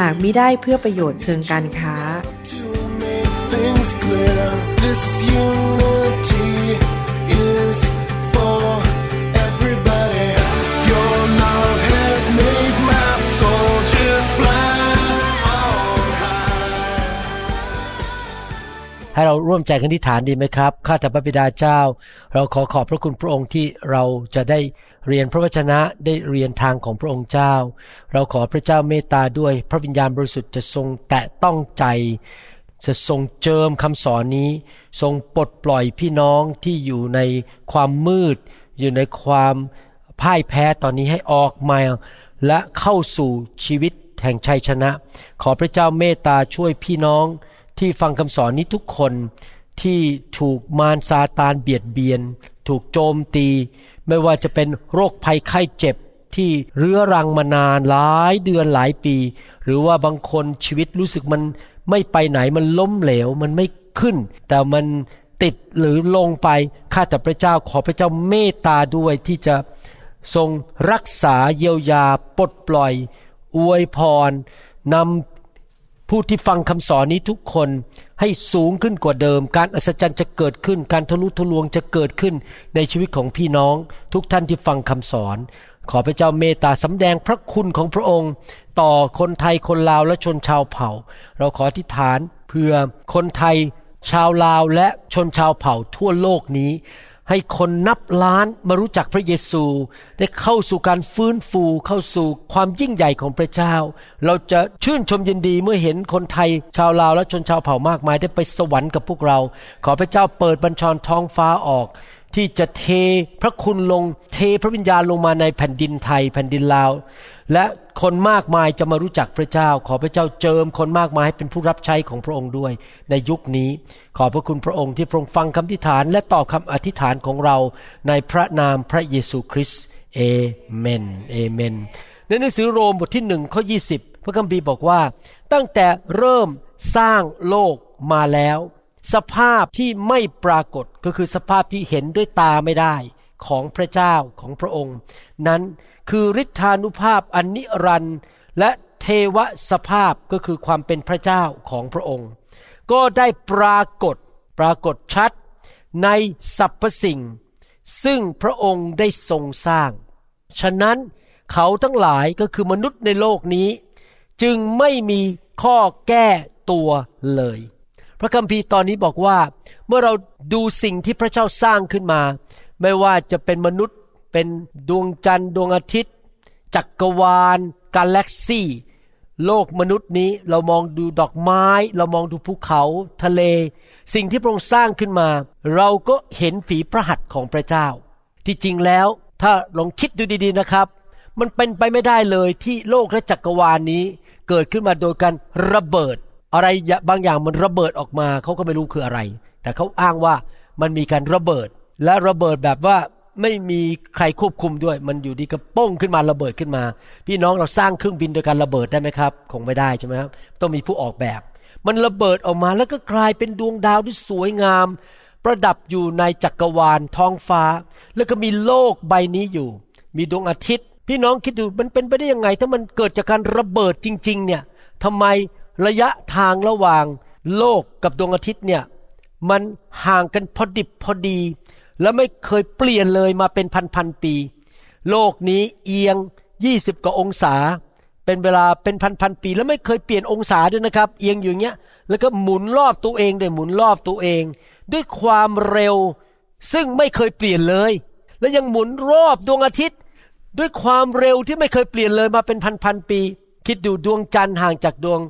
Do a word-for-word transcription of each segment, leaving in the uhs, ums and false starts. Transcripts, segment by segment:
หากมิได้เพื่อประโยชน์เชิงการค้าให้เราร่วมใจกันอธิษฐานดีไหมครับข้าแต่พระบิดาเจ้าเราขอขอบพระคุณพระองค์ที่เราจะได้เรียนพระวจนะได้เรียนทางของพระองค์เจ้าเราขอพระเจ้าเมตตาด้วยพระวิญญาณบริสุทธิ์จะทรงแตะต้องใจจะทรงเจิมคำสอนนี้ทรงปลดปล่อยพี่น้องที่อยู่ในความมืดอยู่ในความพ่ายแพ้ตอนนี้ให้ออกมาและเข้าสู่ชีวิตแห่งชัยชนะขอพระเจ้าเมตตาช่วยพี่น้องที่ฟังคำสอนนี้ทุกคนที่ถูกมารซาตานเบียดเบียนถูกโจมตีไม่ว่าจะเป็นโรคภัยไข้เจ็บที่เรื้อรังมานานหลายเดือนหลายปีหรือว่าบางคนชีวิตรู้สึกมันไม่ไปไหนมันล้มเหลวมันไม่ขึ้นแต่มันติดหรือลงไปข้าแต่พระเจ้าขอพระเจ้าเมตตาด้วยที่จะทรงรักษาเยียวยาปลดปล่อยอวยพรนำผู้ที่ฟังคำสอนนี้ทุกคนให้สูงขึ้นกว่าเดิมการอัศจรรย์จะเกิดขึ้นการทะลุทะลวงจะเกิดขึ้นในชีวิตของพี่น้องทุกท่านที่ฟังคำสอนขอพระเจ้าเมตตาสำแดงพระคุณของพระองค์ต่อคนไทยคนลาวและชนชาวเผ่าเราขออธิษฐานเพื่อคนไทยชาวลาวและชนชาวเผ่าทั่วโลกนี้ให้คนนับล้านมารู้จักพระเยซูได้เข้าสู่การฟื้นฟูเข้าสู่ความยิ่งใหญ่ของพระเจ้าเราจะชื่นชมยินดีเมื่อเห็นคนไทยชาวลาวและชนชาวเผ่ามากมายได้ไปสวรรค์กับพวกเราขอพระเจ้าเปิดบัญชรท้องฟ้าออกที่จะเทพระคุณลงเทพระวิญญาณลงมาในแผ่นดินไทยแผ่นดินลาวและคนมากมายจะมารู้จักพระเจ้าขอพระเจ้าเจิมคนมากมายให้เป็นผู้รับใช้ของพระองค์ด้วยในยุคนี้ขอบพระคุณพระองค์ที่ทรงฟังคำอธิษฐานและตอบคำอธิษฐานของเราในพระนามพระเยซูคริสต์เอเมนเอเมนในหนังสือโรมบทที่หนึ่งข้อยี่สิบพระคัมภีร์บอกว่าตั้งแต่เริ่มสร้างโลกมาแล้วสภาพที่ไม่ปรากฏก็คือสภาพที่เห็นด้วยตาไม่ได้ของพระเจ้าของพระองค์นั้นคือฤทธานุภาพอันนิรันดร์และเทวสภาพก็คือความเป็นพระเจ้าของพระองค์ก็ได้ปรากฏปรากฏชัดในสรรพสิ่งซึ่งพระองค์ได้ทรงสร้างฉะนั้นเขาทั้งหลายก็คือมนุษย์ในโลกนี้จึงไม่มีข้อแก้ตัวเลยพระคัมภีร์ตอนนี้บอกว่าเมื่อเราดูสิ่งที่พระเจ้าสร้างขึ้นมาไม่ว่าจะเป็นมนุษย์เป็นดวงจันทร์ดวงอาทิตย์จักรวาลกาแล็กซี่โลกมนุษย์นี้เรามองดูดอกไม้เรามองดูภูเขาทะเลสิ่งที่พระองค์สร้างขึ้นมาเราก็เห็นฝีพระหัตถ์ของพระเจ้าที่จริงแล้วถ้าลองคิดดูดีๆนะครับมันเป็นไปไม่ได้เลยที่โลกและจักรวาลนี้เกิดขึ้นมาโดยการระเบิดอะไรบางอย่างมันระเบิดออกมาเขาก็ไม่รู้คืออะไรแต่เขาอ้างว่ามันมีการระเบิดและระเบิดแบบว่าไม่มีใครควบคุมด้วยมันอยู่ดีกระป้องขึ้นมาระเบิดขึ้นมาพี่น้องเราสร้างเครื่องบินโดยการระเบิดได้ไหมครับคงไม่ได้ใช่ไหมครับต้องมีผู้ออกแบบมันระเบิดออกมาแล้วก็กลายเป็นดวงดาวที่สวยงามประดับอยู่ในจักรวาลท้องฟ้าแล้วก็มีโลกใบนี้อยู่มีดวงอาทิตย์พี่น้องคิดดูมันเป็นไปได้ยังไงถ้ามันเกิดจากการระเบิดจริงๆเนี่ยทำไมระยะทางระหว่างโลกกับดวงอาทิตย์เนี่ยมันห่างกันพอดิบพอดีและไม่เคยเปลี่ยนเลยมาเป็นพันๆปีโลกนี้เอียงยี่สิบกว่าองศาเป็นเวลาเป็นพันๆปีและไม่เคยเปลี่ยนองศาด้วยนะครับเอียงอยู่อย่างเงี้ยแล้วก็หมุนรอบตัวเองด้วยหมุนรอบตัวเองด้วยความเร็วซึ่งไม่เคยเปลี่ยนเลยและยังหมุนรอบดวงอาทิตย์ด้วยความเร็วที่ไม่เคยเปลี่ยนเลยมาเป็นพันๆปีคิดดูดวงจันทร์ห่างจากดวง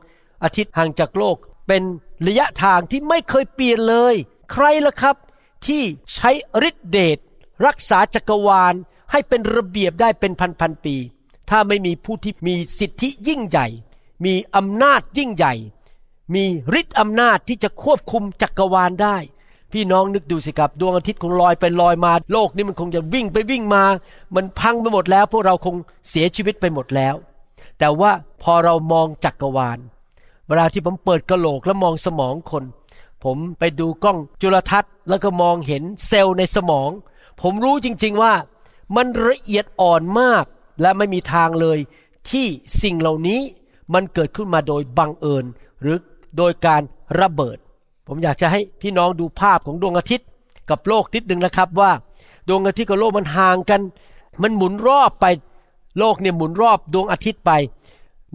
อาทิตย์ห่างจากโลกเป็นระยะทางที่ไม่เคยเปลี่ยนเลยใครล่ะครับที่ใช้ฤทธิเดชรักษาจักรวาลให้เป็นระเบียบได้เป็นพันๆปีถ้าไม่มีผู้ที่มีสิทธิยิ่งใหญ่ มีอำนาจยิ่งใหญ่มีฤทธิ์อำนาจที่จะควบคุมจักรวาลได้พี่น้องนึกดูสิครับดวงอาทิตย์คงลอยไปลอยมาโลกนี้มันคงจะวิ่งไปวิ่งมามันพังไปหมดแล้วพวกเราคงเสียชีวิตไปหมดแล้วแต่ว่าพอเรามองจักรวาลเวลาที่ผมเปิดกะโหลกแล้วมองสมองคนผมไปดูกล้องจุลทรรศน์แล้วก็มองเห็นเซลล์ในสมองผมรู้จริงๆว่ามันละเอียดอ่อนมากและไม่มีทางเลยที่สิ่งเหล่านี้มันเกิดขึ้นมาโดยบังเอิญหรือโดยการระเบิดผมอยากจะให้พี่น้องดูภาพของดวงอาทิตย์กับโลกนิดนึงนะครับว่าดวงอาทิตย์กับโลกมันห่างกันมันหมุนรอบไปโลกเนี่ยหมุนรอบดวงอาทิตย์ไป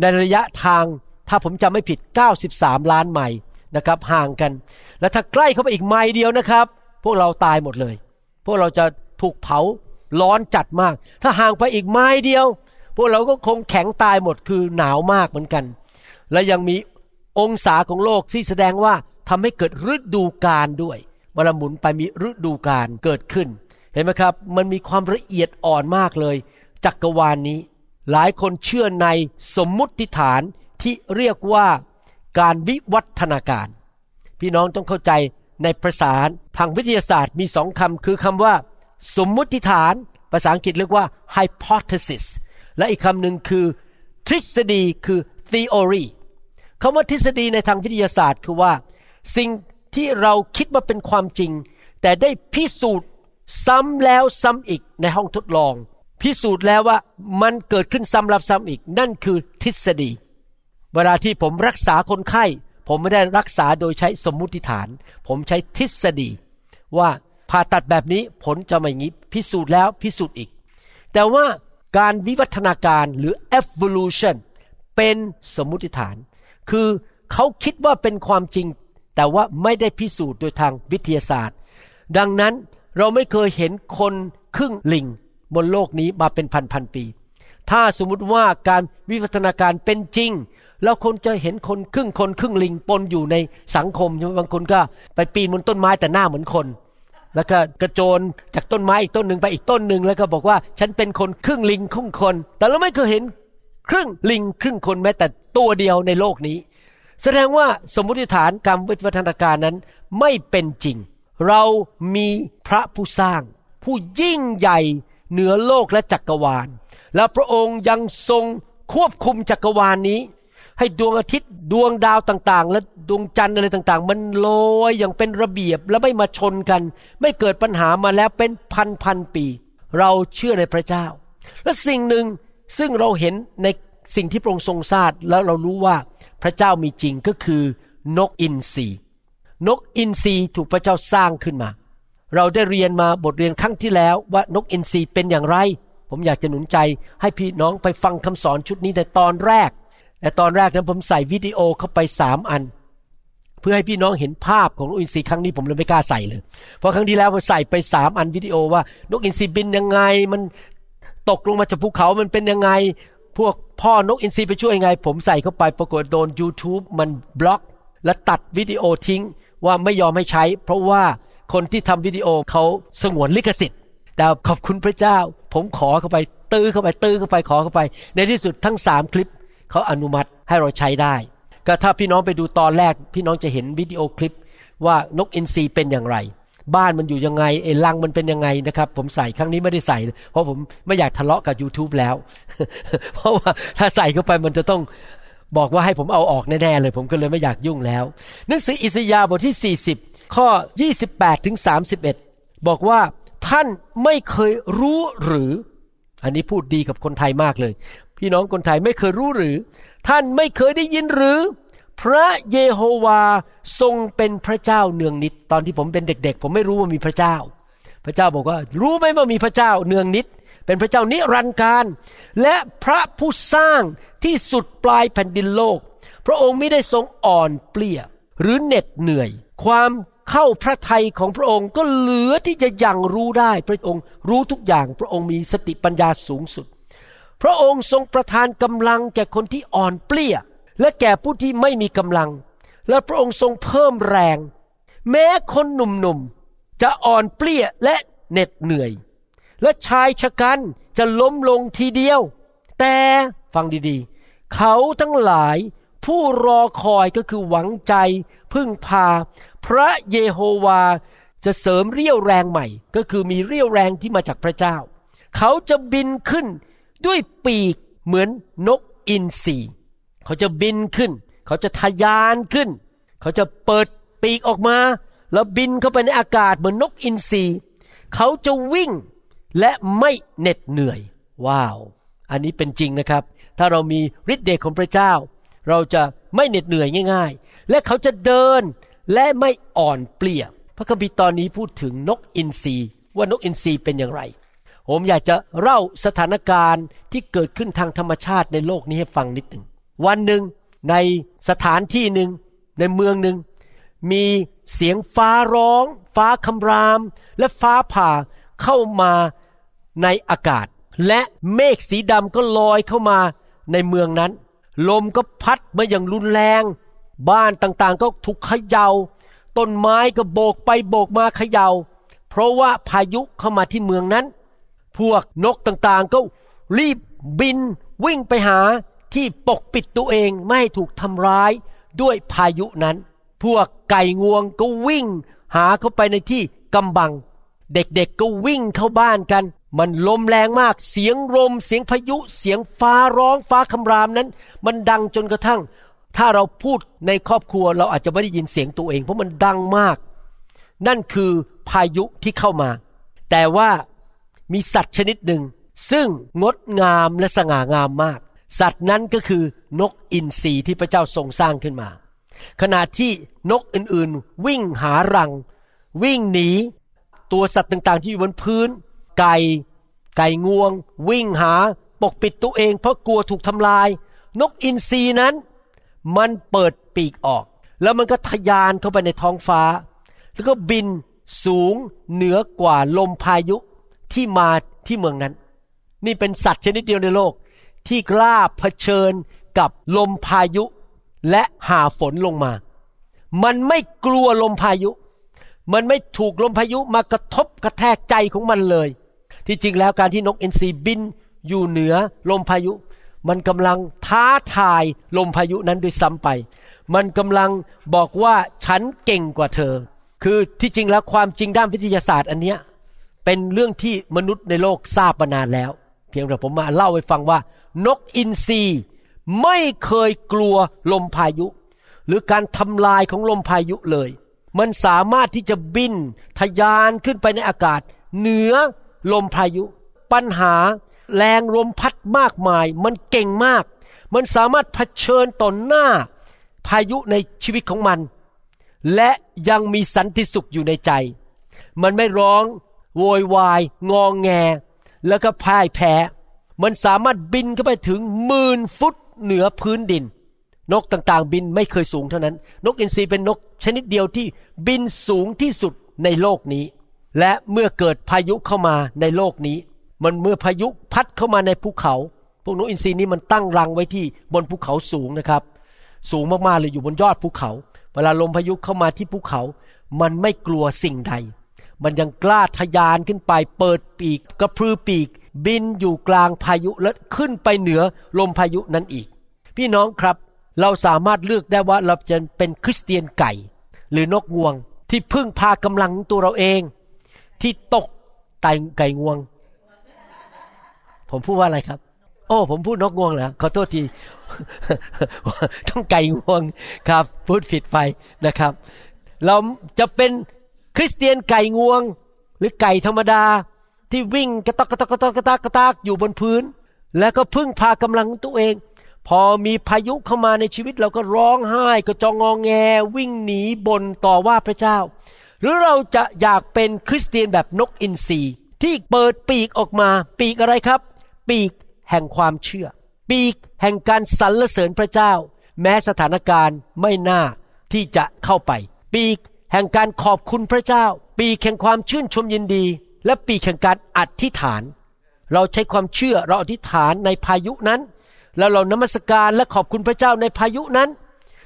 ในระยะทางถ้าผมจำไม่ผิดเก้าสิบสามล้านไมล์นะครับห่างกันและถ้าใกล้เข้าไปอีกไมล์เดียวนะครับพวกเราตายหมดเลยพวกเราจะถูกเผาร้อนจัดมากถ้าห่างไปอีกไมล์เดียวพวกเราก็คงแข็งตายหมดคือหนาวมากเหมือนกันและยังมีองศาของโลกที่แสดงว่าทำให้เกิดฤดูกาลด้วยเวลาหมุนไปมีฤดูกาลเกิดขึ้นเห็นไหมครับมันมีความละเอียดอ่อนมากเลยจักรวาล นี้หลายคนเชื่อในสมมุติฐานที่เรียกว่าการวิวัฒนาการพี่น้องต้องเข้าใจในภาษาทางวิทยาศาสตร์มีสองคำคือคำว่าสมมุติฐานภาษาอังกฤษเรียกว่า hypothesisและอีกคำหนึ่งคือทฤษฎีคือ theory คำว่าทฤษฎีในทางวิทยาศาสตร์คือว่าสิ่งที่เราคิดว่าเป็นความจริงแต่ได้พิสูจน์ซ้ำแล้วซ้ำอีกในห้องทดลองพิสูจน์แล้วว่ามันเกิดขึ้นซ้ำแล้วซ้ำอีกนั่นคือทฤษฎีเวลาที่ผมรักษาคนไข้ผมไม่ได้รักษาโดยใช้สมมุติฐานผมใช้ทฤษฎีว่าผ่าตัดแบบนี้ผลจะไม่งี้พิสูจน์แล้วพิสูจน์อีกแต่ว่าการวิวัฒนาการหรือ evolution เป็นสมมุติฐานคือเขาคิดว่าเป็นความจริงแต่ว่าไม่ได้พิสูจน์โดยทางวิทยาศาสตร์ดังนั้นเราไม่เคยเห็นคนครึ่งลิงบนโลกนี้มาเป็นพันๆปีถ้าสมมุติว่าการวิวัฒนาการเป็นจริงแล้วคนจะเห็นคนครึ่งคนครึ่งลิงปนอยู่ในสังคมบางคนก็ไปปีนบนต้นไม้แต่หน้าเหมือนคนแล้วก็กระโจนจากต้นไม้อีกต้นหนึ่งไปอีกต้นหนึ่งแล้วก็บอกว่าฉันเป็นคนครึ่งลิงครึ่งคนแต่เราไม่เคยเห็นครึ่งลิงครึ่งคนแม้แต่ตัวเดียวในโลกนี้แสดงว่าสมมุติฐานการวิวัฒนาการนั้นไม่เป็นจริงเรามีพระผู้สร้างผู้ยิ่งใหญ่เหนือโลกและจักรวาลและพระองค์ยังทรงควบคุมจักรวาลนี้ให้ดวงอาทิตย์ดวงดาวต่างๆและดวงจันทร์อะไรต่างๆมันลอยอย่างเป็นระเบียบและไม่มาชนกันไม่เกิดปัญหามาแล้วเป็นพันๆปีเราเชื่อในพระเจ้าและสิ่งหนึ่งซึ่งเราเห็นในสิ่งที่พระองค์ทรงสร้างแล้วเรารู้ว่าพระเจ้ามีจริงก็คือนกอินทรีนกอินทรีถูกพระเจ้าสร้างขึ้นมาเราได้เรียนมาบทเรียนครั้งที่แล้วว่านกอินทรีเป็นอย่างไรผมอยากจะหนุนใจให้พี่น้องไปฟังคำสอนชุดนี้ในตอนแรกแต่ตอนแรกนั้นผมใส่วิดีโอเข้าไปสามอันเพื่อให้พี่น้องเห็นภาพของนกอินทรีครั้งนี้ผมเลยไม่กล้าใส่เลยเพราะครั้งที่แล้วผมใส่ไปสามอันวิดีโอว่านกอินทรีบินยังไงมันตกลงมาจากภูเขามันเป็นยังไงพวกพ่อนกอินทรีไปช่วยยังไงผมใส่เข้าไปปรากฏโดน YouTube มันบล็อกและตัดวิดีโอทิ้งว่าไม่ยอมให้ใช้เพราะว่าคนที่ทำวิดีโอเขาสงวนลิขสิทธิ์แต่ขอบคุณพระเจ้าผมขอเข้าไปตื้อเข้าไปตื้อเข้าไปขอเข้าไปในที่สุดทั้งสามคลิปเขาอนุมัติให้เราใช้ได้ก็ถ้าพี่น้องไปดูตอนแรกพี่น้องจะเห็นวิดีโอคลิปว่านกอินทรีเป็นอย่างไรบ้านมันอยู่ยังไงไอ้รังมันเป็นยังไงนะครับผมใส่ครั้งนี้ไม่ได้ใส่เพราะผมไม่อยากทะเลาะกับ YouTube แล้ว เพราะว่าถ้าใส่เข้าไปมันจะต้องบอกว่าให้ผมเอาออกแน่ๆเลยผมก็เลยไม่อยากยุ่งแล้วหนังสืออิสยาห์บทที่สี่สิบข้อยี่สิบแปดถึงสามสิบเอ็ดบอกว่าท่านไม่เคยรู้หรืออันนี้พูดดีกับคนไทยมากเลยพี่น้องคนไทยไม่เคยรู้หรือท่านไม่เคยได้ยินหรือพระเยโฮวาทรงเป็นพระเจ้าเนืองนิดตอนที่ผมเป็นเด็กๆผมไม่รู้ว่ามีพระเจ้าพระเจ้าบอกว่ารู้ไหมว่ามีพระเจ้าเนืองนิดเป็นพระเจ้านิรันดร์การและพระผู้สร้างที่สุดปลายแผ่นดินโลกพระองค์ไม่ได้ทรงอ่อนเปลี้ยหรือเหน็ดเหนื่อยความเข้าพระทัยของพระองค์ก็เหลือที่จะยังรู้ได้พระองค์รู้ทุกอย่างพระองค์มีสติปัญญาสูงสุดพระองค์ทรงประทานกำลังแก่คนที่อ่อนเปลี้ยและแก่ผู้ที่ไม่มีกำลังและพระองค์ทรงเพิ่มแรงแม้คนหนุ่มๆจะอ่อนเปลี้ยและเหน็ดเหนื่อยและชายชะกันจะล้มลงทีเดียวแต่ฟังดี เขาทั้งหลายผู้รอคอยก็คือหวังใจพึ่งพาพระเยโฮวาจะเสริมเรี่ยวแรงใหม่ก็คือมีเรี่ยวแรงที่มาจากพระเจ้าเขาจะบินขึ้นด้วยปีกเหมือนนกอินทรีเขาจะบินขึ้นเขาจะทะยานขึ้นเขาจะเปิดปีกออกมาแล้วบินเข้าไปในอากาศเหมือนนกอินทรีเขาจะวิ่งและไม่เหน็ดเหนื่อยว้าวอันนี้เป็นจริงนะครับถ้าเรามีฤทธิ์เดชของพระเจ้าเราจะไม่เหน็ดเหนื่อยง่ายๆและเขาจะเดินและไม่อ่อนเปลี่ยพระคัมภีร์ตอนนี้พูดถึงนกอินทรีว่านกอินทรีเป็นอย่างไรผมอยากจะเล่าสถานการณ์ที่เกิดขึ้นทางธรรมชาติในโลกนี้ให้ฟังนิดหนึ่งวันหนึ่งในสถานที่หนึ่งในเมืองหนึ่งมีเสียงฟ้าร้องฟ้าคำรามและฟ้าผ่าเข้ามาในอากาศและเมฆสีดำก็ลอยเข้ามาในเมืองนั้นลมก็พัดมาอย่างรุนแรงบ้านต่างๆก็ถูกเขย่าต้นไม้ก็โบกไปโบกมาเขย่าเพราะว่าพายุเข้ามาที่เมืองนั้นพวกนกต่างๆก็รีบบินวิ่งไปหาที่ปกปิดตัวเองไม่ให้ถูกทำร้ายด้วยพายุนั้นพวกไก่งวงก็วิ่งหาเข้าไปในที่กำบังเด็กๆก็วิ่งเข้าบ้านกันมันลมแรงมากเสียงลมเสียงพายุเสียงฟ้าร้องฟ้าคำรามนั้นมันดังจนกระทั่งถ้าเราพูดในครอบครัวเราอาจจะไม่ได้ยินเสียงตัวเองเพราะมันดังมากนั่นคือพายุที่เข้ามาแต่ว่ามีสัตว์ชนิดหนึ่งซึ่งงดงามและสง่างามมากสัตว์นั้นก็คือนกอินทรีที่พระเจ้าทรงสร้างขึ้นมาขณะที่นกอื่นๆวิ่งหารังวิ่งหนีตัวสัตว์ต่างๆที่อยู่บนพื้นไก่ไก่งวงวิ่งหาปกปิดตัวเองเพราะกลัวถูกทำลายนกอินทรีนั้นมันเปิดปีกออกแล้วมันก็ทะยานเข้าไปในท้องฟ้าแล้วก็บินสูงเหนือกว่าลมพายุที่มาที่เมืองนั้นนี่เป็นสัตว์ชนิดเดียวในโลกที่กล้าเผชิญกับลมพายุและหาฝนลงมามันไม่กลัวลมพายุมันไม่ถูกลมพายุมากระทบกระแทกใจของมันเลยที่จริงแล้วการที่นกอินทรีบินอยู่เหนือลมพายุมันกำลังท้าทายลมพายุนั้นด้วยซ้ำไปมันกำลังบอกว่าฉันเก่งกว่าเธอคือที่จริงแล้วความจริงด้านวิทยาศาสตร์อันเนี้ยเป็นเรื่องที่มนุษย์ในโลกทราบมานานแล้วเพียงแต่ผมมาเล่าให้ฟังว่านกอินทรีไม่เคยกลัวลมพายุหรือการทำลายของลมพายุเลยมันสามารถที่จะบินทะยานขึ้นไปในอากาศเหนือลมพายุปัญหาแรงลมพัดมากมายมันเก่งมากมันสามารถเผชิญต่อหน้าพายุในชีวิตของมันและยังมีสันติสุขอยู่ในใจมันไม่ร้องโวยวายงอแงแล้วก็พ่ายแพ้มันสามารถบินขึ้นไปถึงหมื่นฟุตเหนือพื้นดินนกต่างๆบินไม่เคยสูงเท่านั้นนกอินทรีเป็นนกชนิดเดียวที่บินสูงที่สุดในโลกนี้และเมื่อเกิดพายุเข้ามาในโลกนี้มันเมื่อพายุพัดเข้ามาในภูเขาพวกนกอินทรีนี้มันตั้งรังไว้ที่บนภูเขาสูงนะครับสูงมากๆเลยอยู่บนยอดภูเขาเวลาลมพายุเข้ามาที่ภูเขามันไม่กลัวสิ่งใดมันยังกล้าทะยานขึ้นไปเปิดปีกกระพือปีกบินอยู่กลางพายุและขึ้นไปเหนือลมพายุนั้นอีกพี่น้องครับเราสามารถเลือกได้ว่าเราจะเป็นคริสเตียนไก่หรือนกงวงที่พึ่งพากำลังตัวเราเองที่ตกไก่ไก่งวงผมพูดว่าอะไรครับโอ้ผมพูดนกงวงเหรอขอโทษที ต้องไก่งวงครับพูดผิดไปนะครับเราจะเป็นคริสเตียนไก่งวงหรือไก่ธรรมดาที่วิ่งกระตอกกระตอกกระตอกกระตากกระตากอยู่บนพื้นแล้วก็พึ่งพากำลังตัวเองพอมีพายุเข้ามาในชีวิตเราก็ร้องไห้ก็จองงอแงวิ่งหนีบ่นต่อว่าพระเจ้าหรือเราจะอยากเป็นคริสเตียนแบบนกอินทรีที่เปิดปีกออกมาปีกอะไรครับปีกแห่งความเชื่อปีกแห่งการสรรเสริญพระเจ้าแม้สถานการณ์ไม่น่าที่จะเข้าไปปีกแห่งการขอบคุณพระเจ้าปีกแห่งความชื่นชมยินดีและปีกแห่งการอธิษฐานเราใช้ความเชื่อเราอธิษฐานในพายุนั้นแล้วเรานมัสการและขอบคุณพระเจ้าในพายุนั้น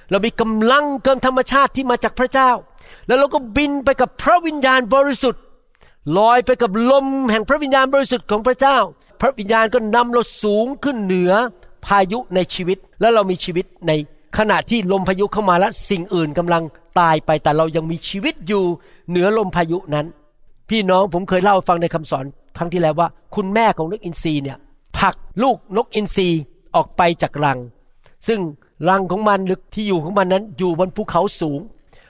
เรามีกำลังเกินธรรมชาติที่มาจากพระเจ้าแล้วเราก็บินไปกับพระวิญญาณบริสุทธิ์ลอยไปกับลมแห่งพระวิญญาณบริสุทธิ์ของพระเจ้าพระวิญญาณก็นำเราสูงขึ้นเหนือ พายุในชีวิตและเรามีชีวิตในขณะที่ลมพายุเข้ามาและสิ่งอื่นกำลังตายไปแต่เรายังมีชีวิตอยู่เหนือลมพายุนั้นพี่น้องผมเคยเล่าฟังในคำสอนครั้งที่แล้วว่าคุณแม่ของนกอินทรีเนี่ยผลักลูกนกอินทรีออกไปจากรังซึ่งรังของมันหรือที่อยู่ของมันนั้นอยู่บนภูเขาสูง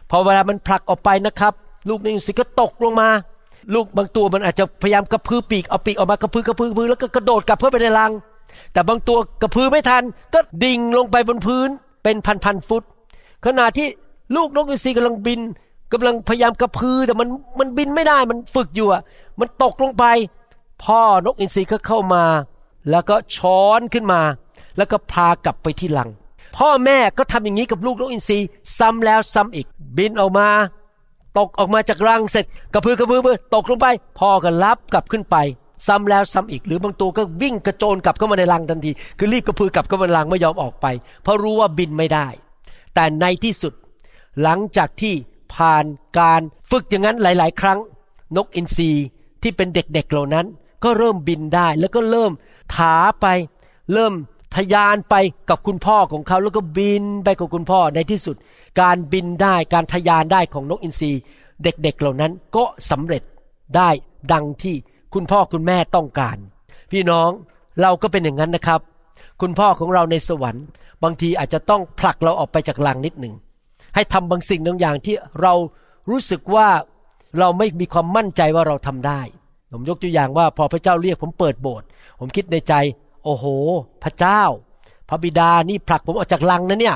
พอเวลามันผลักออกไปนะครับลูกนกอินทรีก็ตกลงมาลูกบางตัวมันอาจจะพยายามกระพือปีกเอาปีกออกมากระพือกระพือกระพือแล้วก็กระโดดกลับเข้าไปในรังแต่บางตัวกระพือไม่ทันก็ดิ่งลงไปบนพื้นเป็นพันๆฟุตขณะที่ลูกนกอินทรีกำลังบินกำลังพยายามกระพือแต่มันมันบินไม่ได้มันฝึกอยู่อ่ะมันตกลงไปพ่อนกอินทรีก็เข้ามาแล้วก็ช้อนขึ้นมาแล้วก็พากลับไปที่รังพ่อแม่ก็ทำอย่างนี้กับลูกนกอินทรีซ้ำแล้วซ้ำอีกบินออกมาตกออกมาจากรังเสร็จกระพือกระพือตกลงไปพ่อก็รับกลับขึ้นไปซ้ำแล้วซ้ำอีกหรือบางตัวก็วิ่งกระโจนกลับเข้ามาในรังทันทีคือรีบกระพือกลับเข้ามาในรังไม่ยอมออกไปเพราะรู้ว่าบินไม่ได้แต่ในที่สุดหลังจากที่ผ่านการฝึกอย่างนั้นหลายๆครั้งนกอินทรีที่เป็นเด็กๆเหล่านั้นก็เริ่มบินได้แล้วก็เริ่มถาไปเริ่มทะยานไปกับคุณพ่อของเขาแล้วก็บินไปกับคุณพ่อในที่สุดการบินได้การทะยานได้ของนกอินทรีเด็กๆเหล่านั้นก็สำเร็จได้ดังที่คุณพ่อคุณแม่ต้องการพี่น้องเราก็เป็นอย่างนั้นนะครับคุณพ่อของเราในสวรรค์บางทีอาจจะต้องผลักเราออกไปจากรังนิดหนึ่งให้ทำบางสิ่งบางอย่างที่เรารู้สึกว่าเราไม่มีความมั่นใจว่าเราทำได้ผมยกตัวอย่างว่าพอพระเจ้าเรียกผมเปิดโบสถ์ผมคิดในใจโอ้โหพระเจ้าพระบิดานี่ผลักผมออกจากรังนะเนี่ย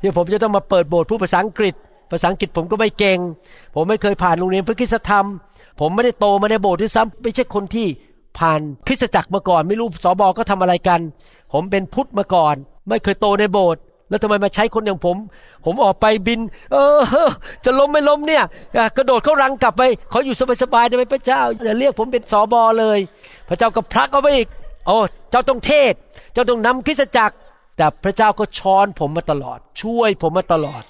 ที่ผมจะต้องมาเปิดโบสถ์พูดภาษาอังกฤษภาษาอังกฤษผมก็ไม่เก่งผมไม่เคยผ่านโรงเรียนพระคริสตธรรมผมไม่ได้โตมาในโบสถ์ด้วยซ้ำไม่ใช่คนที่ผ่านคริสตจักรมาก่อนไม่รู้สบก็ทำอะไรกันผมเป็นพุทธมาก่อนไม่เคยโตในโบสถ์แล้วทำไมมาใช้คนอย่างผมผมออกไปบินเออจะล้มไม่ล้มเนี่ยกระโดดเข้ารังกลับไปขออยู่สบายๆได้ไหมพระเจ้าอย่าเรียกผมเป็นสบเลยพระเจ้าก็ผลักเอาไปอีกโอ้เจ้าต้องเทศเจ้าต้องนำคริสตจักรแต่พระเจ้าก็ช้อนผมมาตลอดช่วยผมมาตลอด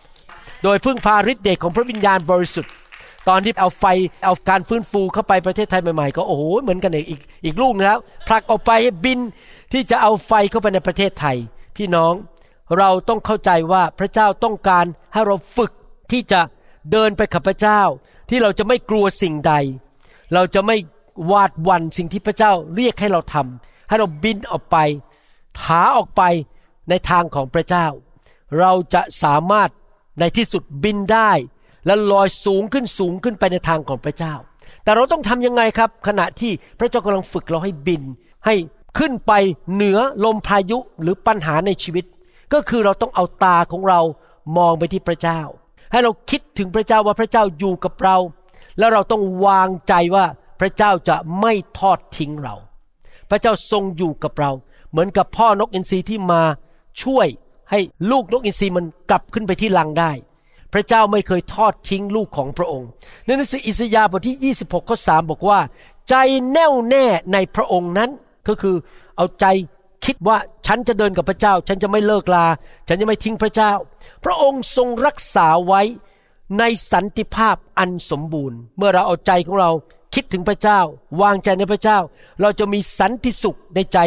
โดยพึ่งพาฤทธิ์เดชของพระวิญญาณบริสุทธิ์ตอนที่เอาไฟเอาการฟื้นฟูเข้าไปประเทศไทยใหม่ๆก็โอ้โหเหมือนกันอีกอีกลูกนะครับผลักออกไปบินที่จะเอาไฟเข้าไปในประเทศไทยพี่น้องเราต้องเข้าใจว่าพระเจ้าต้องการให้เราฝึกที่จะเดินไปกับพระเจ้าที่เราจะไม่กลัวสิ่งใดเราจะไม่หวาดหวั่นสิ่งที่พระเจ้าเรียกให้เราทำให้เราบินออกไปถาออกไปในทางของพระเจ้าเราจะสามารถในที่สุดบินได้และลอยสูงขึ้นสูงขึ้นไปในทางของพระเจ้าแต่เราต้องทำยังไงครับขณะที่พระเจ้ากำลังฝึกเราให้บินให้ขึ้นไปเหนือลมพายุหรือปัญหาในชีวิตก็คือเราต้องเอาตาของเรามองไปที่พระเจ้าให้เราคิดถึงพระเจ้าว่าพระเจ้าอยู่กับเราแล้วเราต้องวางใจว่าพระเจ้าจะไม่ทอดทิ้งเราพระเจ้าทรงอยู่กับเราเหมือนกับพ่อนกอินทรีที่มาช่วยให้ลูกนกอินทรีมันกลับขึ้นไปที่รังได้พระเจ้าไม่เคยทอดทิ้งลูกของพระองค์ในหนังสืออิสยาห์บทที่ยี่สิบหกข้อสามบอกว่าใจแน่วแน่ในพระองค์นั้นก็คือเอาใจคิดว่าฉันจะเดินกับพระเจ้าฉันจะไม่เลิกลาฉันจะไม่ทิ้งพระเจ้าพระองค์ทรงรักษาไว้ในสันติภาพอันสมบูรณ์เมื่อเราเอาใจของเราคิดถึงพระเจ้าวางใจในพระเจ้าเราจะมีสันติสุขในใจ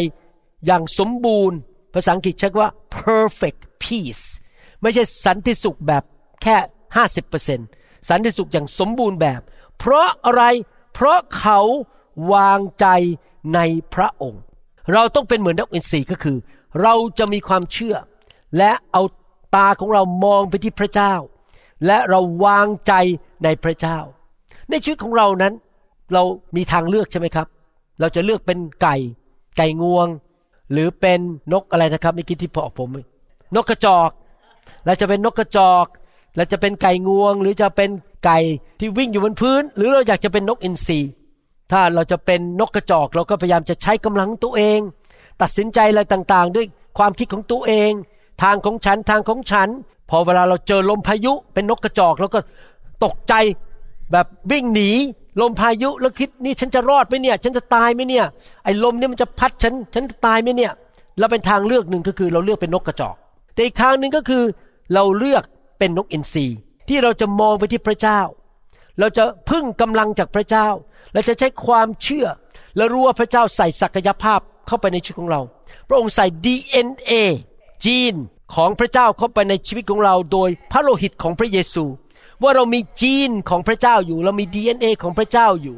อย่างสมบูรณ์ภาษาอังกฤษใช้ว่า perfect peace ไม่ใช่สันติสุขแบบแค่ ห้าสิบเปอร์เซ็นต์ สันติสุขอย่างสมบูรณ์แบบเพราะอะไรเพราะเขาวางใจในพระองค์เราต้องเป็นเหมือนนกอินทรีก็คือเราจะมีความเชื่อและเอาตาของเรามองไปที่พระเจ้าและเราวางใจในพระเจ้าในชีวิตของเรานั้นเรามีทางเลือกใช่ไหมครับเราจะเลือกเป็นไก่ไก่งวงหรือเป็นนกอะไรนะครับเมื่อกี้ที่บอกผมนกกระจอกเราจะเป็นนกกระจอกเราจะเป็นไก่งวงหรือจะเป็นไก่ที่วิ่งอยู่บนพื้นหรือเราอยากจะเป็นนกอินทรีถ้าเราจะเป็นนกกระจอกเราก็พยายามจะใช้กำลังตัวเองตัดสินใจอะไรต่างๆด้วยความคิดของตัวเองทางของฉันทางของฉันพอเวลาเราเจอลมพายุเป็นนกกระจอกเราก็ตกใจแบบวิ่งหนีลมพายุแล้วคิดนี่ฉันจะรอดไหมเนี่ยฉันจะตายไหมเนี่ยไอ้ลมนี่มันจะพัดฉันฉันจะตายไหมเนี่ยเราเป็นทางเลือกหนึ่งก็คือเราเลือกเป็นนกกระจอกแต่อีกทางหนึ่งก็คือเราเลือกเป็นนกอินทรีที่เราจะมองไปที่พระเจ้าเราจะพึ่งกำลังจากพระเจ้าเราจะใช้ความเชื่อและรู้ว่าพระเจ้าใส่ศักยภาพ เข้าไปในชีวิตของเราพระองค์ใส่ ดี เอ็น เอ ยีนของพระเจ้าเข้าไปในชีวิตของเราโดยพระโลหิตของพระเยซูว่าเรามียีนของพระเจ้าอยู่เรามี ดี เอ็น เอ ของพระเจ้าอยู่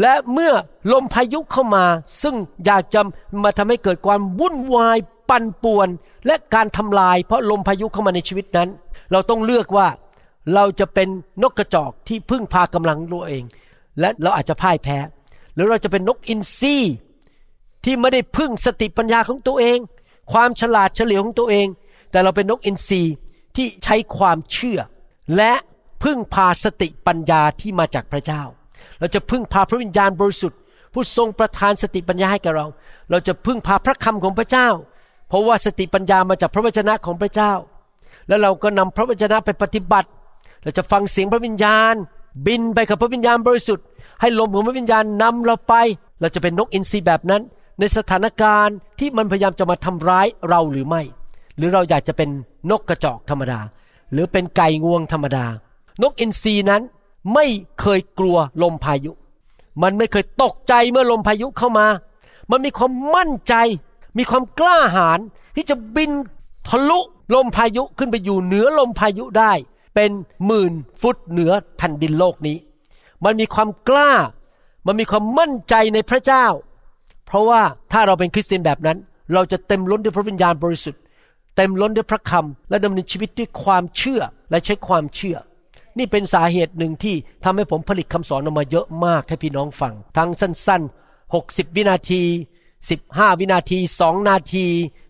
และเมื่อลมพายุเข้ามาซึ่งอยากจะมาทำให้เกิดความวุ่นวายปั่นป่วนและการทำลายเพราะลมพายุเข้ามาในชีวิตนั้นเราต้องเลือกว่าเราจะเป็นนกกระจอกที่พึ่งพากำลังตัวเองและเราอาจจะพ่ายแพ้หรือเราจะเป็นนกอินทรีที่ไม่ได้พึ่งสติปัญญาของตัวเองความฉลาดเฉลียวของตัวเองแต่เราเป็นนกอินทรีที่ใช้ความเชื่อและพึ่งพาสติปัญญาที่มาจากพระเจ้าเราจะพึ่งพาพระวิญญาณบริสุทธิ์ผู้ทรงประทานสติปัญญาให้กับเราเราจะพึ่งพาพระคำของพระเจ้าเพราะว่าสติปัญญามาจากพระวจนะของพระเจ้าแล้วเราก็นำพระวจนะไปปฏิบัติเราจะฟังเสียงพระวิญญาณบินไปกับพระวิญญาณบริสุทธิ์ให้ลมของพระวิญญาณนำเราไปเราจะเป็นนกอินทรีแบบนั้นในสถานการณ์ที่มันพยายามจะมาทำร้ายเราหรือไม่หรือเราอยากจะเป็นนกกระจอกธรรมดาหรือเป็นไก่งวงธรรมดานกอินทรีนั้นไม่เคยกลัวลมพายุมันไม่เคยตกใจเมื่อลมพายุเข้ามามันมีความมั่นใจมีความกล้าหาญที่จะบินทะลุลมพายุขึ้นไปอยู่เหนือลมพายุได้เป็นหมื่นฟุตเหนือแผ่นดินโลกนี้มันมีความกล้ามันมีความมั่นใจในพระเจ้าเพราะว่าถ้าเราเป็นคริสเตียนแบบนั้นเราจะเต็มล้นด้วยพระวิญญาณบริสุทธิ์เต็มล้นด้วยพระคำและดำเนินชีวิตด้วยความเชื่อและใช้ความเชื่อนี่เป็นสาเหตุหนึ่งที่ทำให้ผมผลิตคำสอนออกมาเยอะมากให้พี่น้องฟังทั้งสั้นๆหกสิบวินาทีสิบห้าวินาทีสองนาที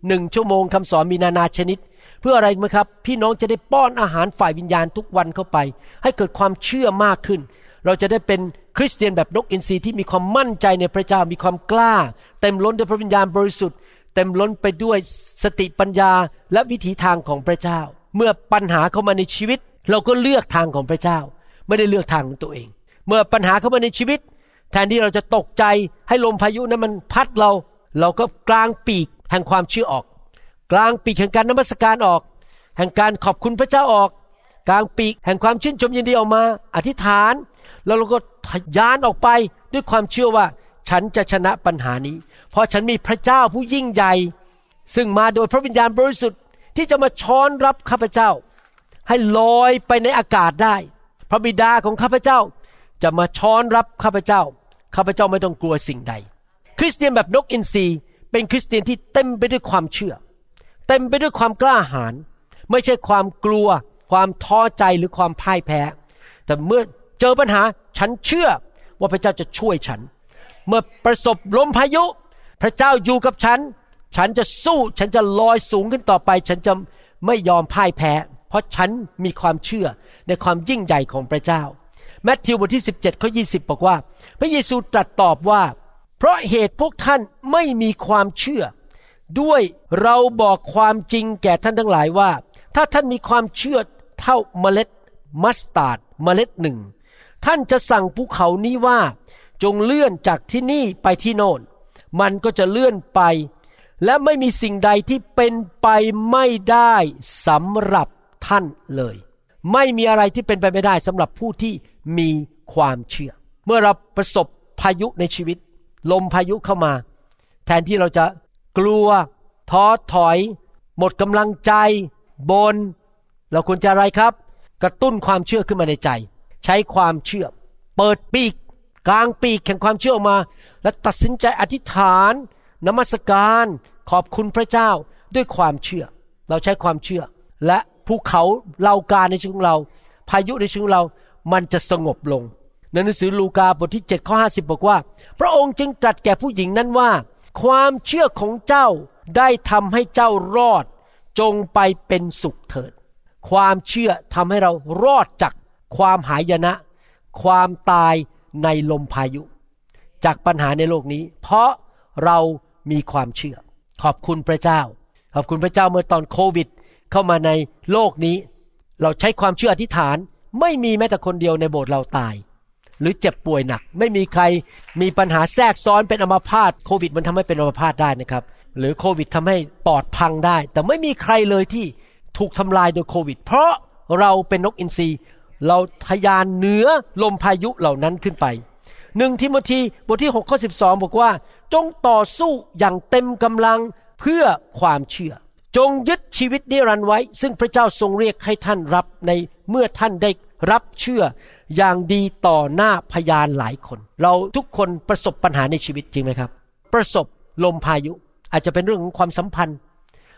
หนึ่งชั่วโมงคำสอนมีนานาชนิดเพื่ออะไรมั้ยครับพี่น้องจะได้ป้อนอาหารฝ่ายวิญญาณทุกวันเข้าไปให้เกิดความเชื่อมากขึ้นเราจะได้เป็นคริสเตียนแบบนกอินทรีที่มีความมั่นใจในพระเจ้ามีความกล้าเต็มล้นด้วยพระวิญญาณบริสุทธิ์เต็มล้นไปด้วยสติปัญญาและวิถีทางของพระเจ้าเมื่อปัญหาเข้ามาในชีวิตเราก็เลือกทางของพระเจ้าไม่ได้เลือกทางของตัวเองเมื่อปัญหาเข้ามาในชีวิตแทนที่เราจะตกใจให้ลมพายุนั้นมันพัดเราเราก็กลางปีกแห่งความเชื่อออกกลางปีกแห่งการนมัสการออกแห่งการขอบคุณพระเจ้าออกกลางปีกแห่งความชื่นชมยินดีออกมาอธิษฐานแล้วเราก็ทะยานออกไปด้วยความเชื่อว่าฉันจะชนะปัญหานี้เพราะฉันมีพระเจ้าผู้ยิ่งใหญ่ซึ่งมาโดยพระวิญญาณบริสุทธิ์ที่จะมาช้อนรับข้าพเจ้าให้ลอยไปในอากาศได้พระบิดาของข้าพเจ้าจะมาช้อนรับข้าพเจ้าข้าพเจ้าไม่ต้องกลัวสิ่งใดคริสเตียนแบบนกอินทรีเป็นคริสเตียนที่เต็มไปด้วยความเชื่อเต็มไปด้วยความกล้าหาญไม่ใช่ความกลัวความท้อใจหรือความพ่ายแพ้แต่เมื่อเจอปัญหาฉันเชื่อว่าพระเจ้าจะช่วยฉันเมื่อประสบลมพายุพระเจ้าอยู่กับฉันฉันจะสู้ฉันจะลอยสูงขึ้นต่อไปฉันจะไม่ยอมพ่ายแพ้เพราะฉันมีความเชื่อในความยิ่งใหญ่ของพระเจ้ามัทธิวบทที่สิบเจ็ดข้อยี่สิบบอกว่าพระเยซูตรัสตอบว่าเพราะเหตุพวกท่านไม่มีความเชื่อด้วยเราบอกความจริงแก่ท่านทั้งหลายว่าถ้าท่านมีความเชื่อเท่าเมล็ดมัสตาร์ดเมล็ดหนึ่งท่านจะสั่งภูเขานี้ว่าจงเลื่อนจากที่นี่ไปที่โน่นมันก็จะเลื่อนไปและไม่มีสิ่งใดที่เป็นไปไม่ได้สำหรับท่านเลยไม่มีอะไรที่เป็นไปไม่ได้สำหรับผู้ที่มีความเชื่อเมื่อเราประสบพายุในชีวิตลมพายุเข้ามาแทนที่เราจะกลัวท้อถอยหมดกำลังใจบนเราควรจะอะไรครับกระตุ้นความเชื่อขึ้นมาในใจใช้ความเชื่อเปิดปีกกลางปีกแห่งความเชื่อออกมาและตัดสินใจอธิษฐานนมัสการขอบคุณพระเจ้าด้วยความเชื่อเราใช้ความเชื่อและภูเขาเหล่ากาในชีวิตของเราพายุในชีวิตของเรามันจะสงบลงในหนังสือลูกาบทที่เจ็ดข้อห้าสิบบอกว่าพระองค์จึงตรัสแก่ผู้หญิงนั้นว่าความเชื่อของเจ้าได้ทำให้เจ้ารอดจงไปเป็นสุขเถิดความเชื่อทำให้เรารอดจากความหายนะความตายในลมพายุจากปัญหาในโลกนี้เพราะเรามีความเชื่อขอบคุณพระเจ้าขอบคุณพระเจ้าเมื่อตอนโควิดเข้ามาในโลกนี้เราใช้ความเชื่ออธิษฐานไม่มีแม้แต่คนเดียวในโบสถ์เราตายหรือเจ็บป่วยหนักไม่มีใครมีปัญหาแทรกซ้อนเป็นอัมพาตโควิดมันทำให้เป็นอัมพาตได้นะครับหรือโควิดทำให้ปอดพังได้แต่ไม่มีใครเลยที่ถูกทำลายโดยโควิดเพราะเราเป็นนกอินทรีเราทะยานเหนือลมพายุเหล่านั้นขึ้นไปหนึ่งทิโมธีบทที่หกข้อสิบสองบอกว่า จงต่อสู้อย่างเต็มกำลังเพื่อความเชื่อจงยึดชีวิตนิรันดร์ไว้ซึ่งพระเจ้าทรงเรียกให้ท่านรับในเมื่อท่านได้รับเชื่ออย่างดีต่อหน้าพยานหลายคนเราทุกคนประสบปัญหาในชีวิตจริงไหมครับประสบลมพายุอาจจะเป็นเรื่องของความสัมพันธ์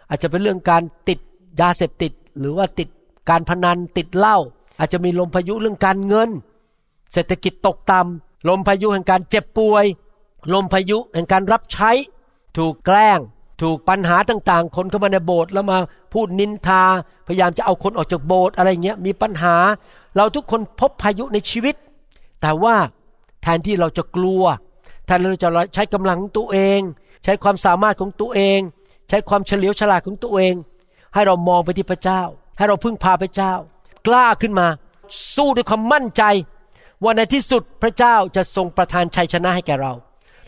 อาจจะเป็นเรื่องการติดยาเสพติดหรือว่าติดการพนันติดเหล้าอาจจะมีลมพายุเรื่องการเงินเศรษฐกิจตกต่ำลมพายุแห่งการเจ็บป่วยลมพายุแห่งการรับใช้ถูกแกล้งถูกปัญหาต่างๆคนเข้ามาในโบสถ์แล้วมาพูดนินทาพยายามจะเอาคนออกจากโบสถ์อะไรเงี้ยมีปัญหาเราทุกคนพบพายุในชีวิตแต่ว่าแทนที่เราจะกลัวแทนเราจะใช้กำลังตัวเองใช้ความสามารถของตัวเองใช้ความเฉลียวฉลาดของตัวเองให้เรามองไปที่พระเจ้าให้เราพึ่งพาพระเจ้ากล้าขึ้นมาสู้ด้วยความมั่นใจว่าในที่สุดพระเจ้าจะทรงประทานชัยชนะให้แก่เรา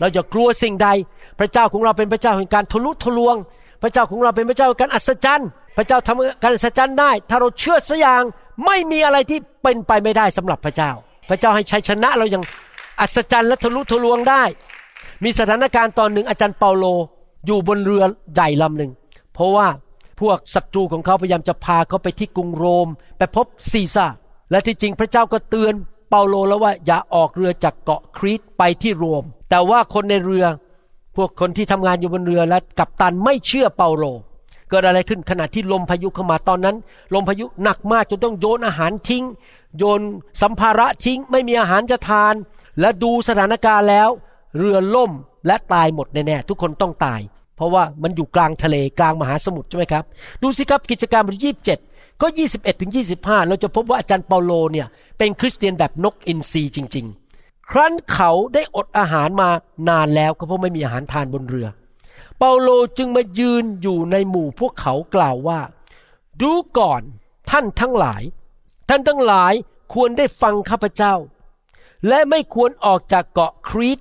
เราอย่ากลัวสิ่งใดพระเจ้าของเราเป็นพระเจ้าแห่งการทะลุทะลวงพระเจ้าของเราเป็นพระเจ้าการอัศจรรย์พระเจ้าทำการอัศจรรย์ได้ถ้าเราเชื่อสักอย่างไม่มีอะไรที่เป็นไปไม่ได้สำหรับพระเจ้าพระเจ้าให้ชัยชนะเราอย่างอัศจรรย์และทะลุทะลวงได้มีสถานการณ์ตอนหนึ่งอาจารย์เปาโลอยู่บนเรือใหญ่ลำหนึ่งเพราะว่าพวกศัตรูของเขาพยายามจะพาเขาไปที่กรุงโรมไปพบซีซ่าและที่จริงพระเจ้าก็เตือนเปาโลแล้วว่าอย่าออกเรือจากเกาะครีตไปที่โรมแต่ว่าคนในเรือพวกคนที่ทำงานอยู่บนเรือและกัปตันไม่เชื่อเปาโลเกิดอะไรขึ้นขณะที่ลมพายุเข้ามาตอนนั้นลมพายุหนักมากจนต้องโยนอาหารทิ้งโยนสัมภาระทิ้งไม่มีอาหารจะทานและดูสถานการณ์แล้วเรือล่มและตายหมดแน่ๆทุกคนต้องตายเพราะว่ามันอยู่กลางทะเลกลางมหาสมุทรใช่ไหมครับดูสิครับกิจการบทที่ยี่สิบเจ็ดข้อ ยี่สิบเอ็ดถึงยี่สิบห้า เราจะพบว่าอาจารย์เปาโลเนี่ยเป็นคริสเตียนแบบนกอินทรีจริงๆครั้นเขาได้อดอาหารมานานแล้วก็เพราะไม่มีอาหารทานบนเรือเปาโลจึงมายืนอยู่ในหมู่พวกเขากล่าวว่าดูก่อนท่านทั้งหลายท่านทั้งหลายควรได้ฟังข้าพเจ้าและไม่ควรออกจากเกาะครีต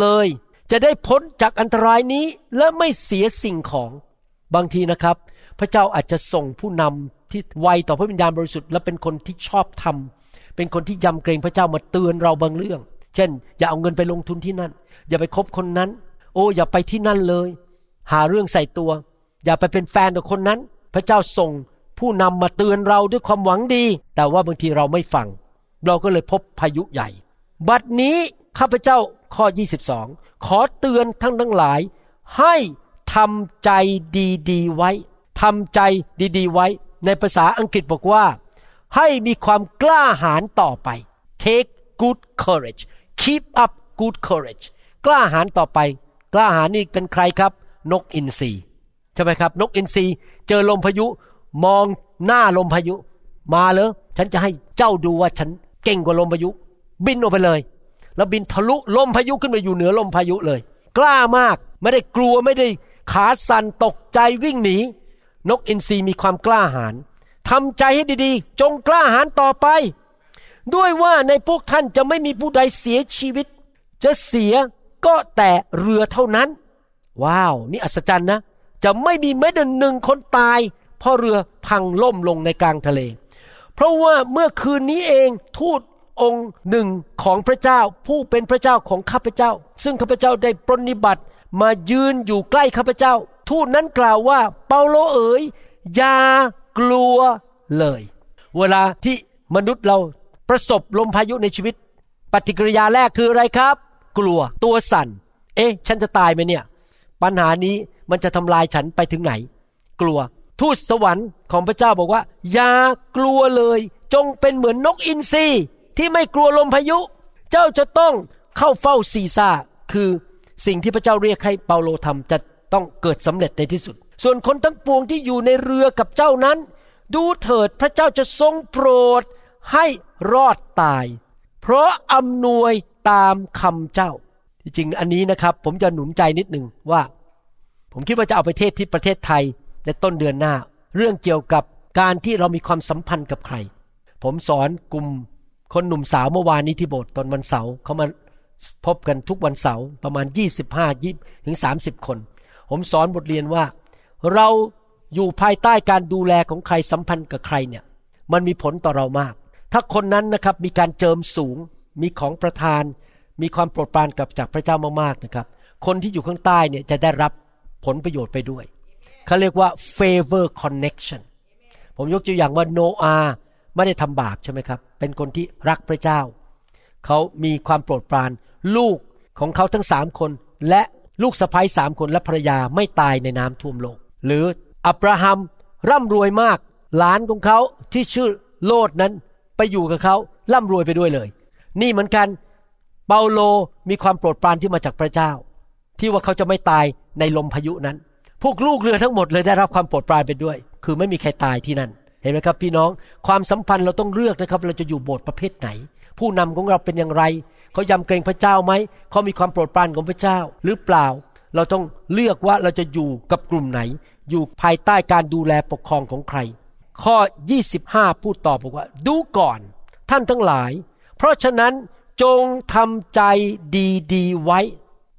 เลยจะได้พ้นจากอันตรายนี้และไม่เสียสิ่งของบางทีนะครับพระเจ้าอาจจะส่งผู้นำที่ไวต่อพระวิญญาณบริสุทธิ์และเป็นคนที่ชอบธรรมเป็นคนที่ยำเกรงพระเจ้ามาเตือนเราบางเรื่องเช่นอย่าเอาเงินไปลงทุนที่นั่นอย่าไปคบคนนั้นโอ้อย่าไปที่นั่นเลยหาเรื่องใส่ตัวอย่าไปเป็นแฟนกับคนนั้นพระเจ้าส่งผู้นำมาเตือนเราด้วยความหวังดีแต่ว่าบางทีเราไม่ฟังเราก็เลยพบพายุใหญ่บัดนี้ข้าพเจ้าข้อยี่สิบสองขอเตือนท่านทั้งหลายให้ทำใจดีๆไว้ทำใจดีๆไว้ในภาษาอังกฤษบอกว่าให้มีความกล้าหาญต่อไป take good courage keep up good courage กล้าหาญต่อไปกล้าหาญนี่เป็นใครครับนกอินทรีใช่ไหมครับนกอินทรีเจอลมพายุมองหน้าลมพายุมาเลยฉันจะให้เจ้าดูว่าฉันเก่งกว่าลมพายุบินออกไปเลยแล้วบินทะลุลมพายุขึ้นไปอยู่เหนือลมพายุเลยกล้ามากไม่ได้กลัวไม่ได้ขาสั่นตกใจวิ่งหนีนกอินทรีมีความกล้าหาญทำใจให้ดีๆจงกล้าหาญต่อไปด้วยว่าในพวกท่านจะไม่มีผู้ใดเสียชีวิตจะเสียก็แต่เรือเท่านั้นว้าวนี่อัศจรรย์นะจะไม่มีแม้แต่หนึ่งคนตายเพราะเรือพังล่มลงในกลางทะเลเพราะว่าเมื่อคืนนี้เองทูตองค์หนึ่งของพระเจ้าผู้เป็นพระเจ้าของข้าพเจ้าซึ่งข้าพเจ้าได้ปรนนิบัติมายืนอยู่ใกล้ข้าพเจ้าทูตนั้นกล่าวว่าเปาโลเอ๋ยอย่ากลัวเลยเวลาที่มนุษย์เราประสบลมพายุในชีวิตปฏิกิริยาแรกคืออะไรครับกลัวตัวสั่นเอ๊ะฉันจะตายไหมเนี่ยปัญหานี้มันจะทำลายฉันไปถึงไหนกลัวทูตสวรรค์ของพระเจ้าบอกว่าอย่ากลัวเลยจงเป็นเหมือนนกอินทรีที่ไม่กลัวลมพายุเจ้าจะต้องเข้าเฝ้าซีซ่าคือสิ่งที่พระเจ้าเรียกให้เปาโลทำจะต้องเกิดสำเร็จในที่สุดส่วนคนทั้งปวงที่อยู่ในเรือกับเจ้านั้นดูเถิดพระเจ้าจะทรงโปรดให้รอดตายเพราะอำนวยตามคำเจ้าจริงอันนี้นะครับผมจะหนุนใจนิดนึงว่าผมคิดว่าจะเอาไปเทศที่ประเทศไทยในต้นเดือนหน้าเรื่องเกี่ยวกับการที่เรามีความสัมพันธ์กับใครผมสอนกลุ่มคนหนุ่มสาวเมื่อวานนี้ที่โบสถ์ตอนวันเสาร์เขามาพบกันทุกวันเสาร์ประมาณยี่สิบห้าถึงสามสิบคนผมสอนบทเรียนว่าเราอยู่ภายใต้การดูแลของใครสัมพันธ์กับใครเนี่ยมันมีผลต่อเรามากถ้าคนนั้นนะครับมีการเจิมสูงมีของประทานมีความโปรดปรานกับจากพระเจ้ามากๆนะครับ คนที่อยู่ข้างใต้เนี่ยจะได้รับผลประโยชน์ไปด้วยเขาเรียกว่า favor connection ผมยกตัวอย่างว่าโนอาห์ไม่ได้ทำบาปใช่ไหมครับเป็นคนที่รักพระเจ้าเขามีความโปรดปรานลูกของเขาทั้งสามคนและลูกสะใภ้สามคนและภรรยาไม่ตายในน้ำท่วมโลกหรืออับราฮัมร่ำรวยมากหลานของเขาที่ชื่อโลดนั้นไปอยู่กับเขาร่ำรวยไปด้วยเลยนี่เหมือนกันเปาโลมีความโปรดปรานที่มาจากพระเจ้าที่ว่าเขาจะไม่ตายในลมพายุนั้นพวกลูกเรือทั้งหมดเลยได้รับความโปรดปรานไปด้วยคือไม่มีใครตายที่นั่นเห็นไหมครับพี่น้องความสัมพันธ์เราต้องเลือกนะครับเราจะอยู่โบสถ์ประเภทไหนผู้นำของเราเป็นอย่างไรเขายำเกรงพระเจ้าไหมเขามีความโปรดปรานของพระเจ้าหรือเปล่าเราต้องเลือกว่าเราจะอยู่กับกลุ่มไหนอยู่ภายใต้การดูแลปกครองของใครข้อยี่สิบห้าพูดต่อบอกว่าดูก่อนท่านทั้งหลายเพราะฉะนั้นจงทำใจดีๆไว้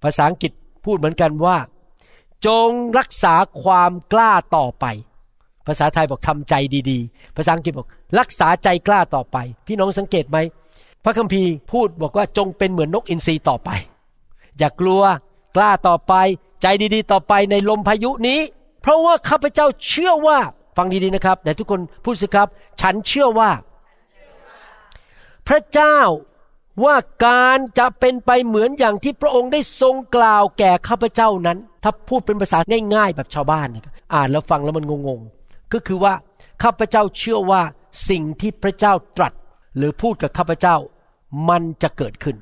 ภาษาอังกฤษพูดเหมือนกันว่าจงรักษาความกล้าต่อไปภาษาไทยบอกทำใจดีๆภาษาอังกฤษบอกรักษาใจกล้าต่อไปพี่น้องสังเกตไหมพระคัมภีร์พูดบอกว่าจงเป็นเหมือนนกอินทรีต่อไปอย่ากลัวกล้าต่อไปใจดีๆต่อไปในลมพายุนี้เพราะว่าข้าพเจ้าเชื่อว่าฟังดีๆนะครับแต่ทุกคนพูดสิครับฉันเชื่อว่าพระเจ้าว่าการจะเป็นไปเหมือนอย่างที่พระองค์ได้ทรงกล่าวแก่ข้าพเจ้านั้นถ้าพูดเป็นภาษาง่ายๆแบบชาวบ้านนะครับอ่านแล้วฟังแล้วมันงงๆก็คือว่าข้าพเจ้าเชื่อว่าสิ่งที่พระเจ้าตรัสหรือพูดกับข้าพเจ้ามันจะเกิดขึ้น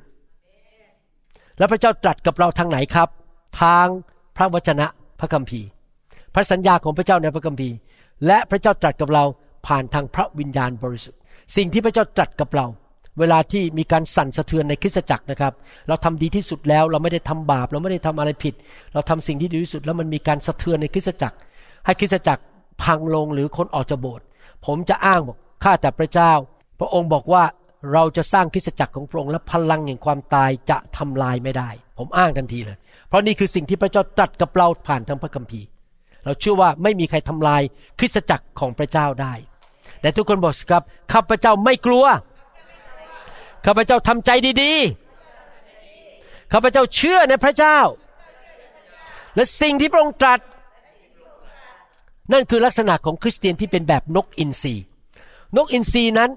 แล้วพระเจ้าตรัสกับเราทางไหนครับทางพระวจนะพระคัมภีร์พระสัญญาของพระเจ้าในพระคัมภีร์และพระเจ้าตรัสกับเราผ่านทางพระวิญญาณบริสุทธิ์สิ่งที่พระเจ้าตรัสกับเราเวลาที่มีการสั่นสะเทือนในคริสตจักรนะครับเราทำดีที่สุดแล้วเราไม่ได้ทำบาปเราไม่ได้ทำอะไรผิดเราทำสิ่งที่ดีที่สุดแล้วมันมีการสะเทือนในคริสตจักรให้คริสตจักรพังลงหรือคนออกจากโบสถ์ผมจะอ้างบอกข้าแต่พระเจ้าพระองค์บอกว่าเราจะสร้างคริสตจักรของพระองค์และพลังแห่งความตายจะทำลายไม่ได้ผมอ้างทันทีเลยเพราะนี่คือสิ่งที่พระเจ้าตรัสกับเราผ่านทางพระคัมภีร์เราเชื่อว่าไม่มีใครทำลายคริสตจักรของพระเจ้าได้แต่ทุกคนบอกครับข้าพเจ้าไม่กลัวข้าพเจ้าทำใจดีๆข้าพเจ้าเชื่อในพระเจ้าและสิ่งที่พระองค์ตรัสนั่นคือลักษณะของคริสเตียนที่เป็นแบบนกอินทรีนกอินทรีนั้น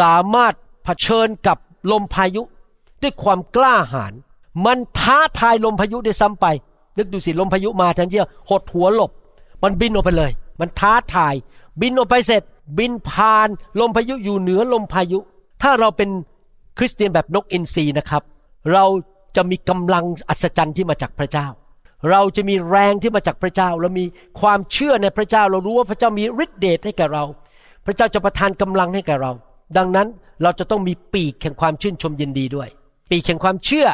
สามารถเผชิญกับลมพายุด้วยความกล้าหาญมันท้าทายลมพายุด้วยซ้ำไปนึกดูสิลมพายุมาทันทีหดหัวหลบมันบินออกไปเลยมันท้าทายบินออกไปเสร็จบินผ่านลมพายุอยู่เหนือลมพายุถ้าเราเป็นคริสเตียนแบบนกอินทรีนะครับเราจะมีกำลังอัศจรรย์ที่มาจากพระเจ้าเราจะมีแรงที่มาจากพระเจ้าเรามีความเชื่อในพระเจ้าเรารู้ว่าพระเจ้ามีฤทธิ์เดชให้แก่เราพระเจ้าจะประทานกำลังให้แก่เราดังนั้นเราจะต้องมีปีกแห่งความชื่นชมยินดีด้วยปีกแห่งความเชื่อ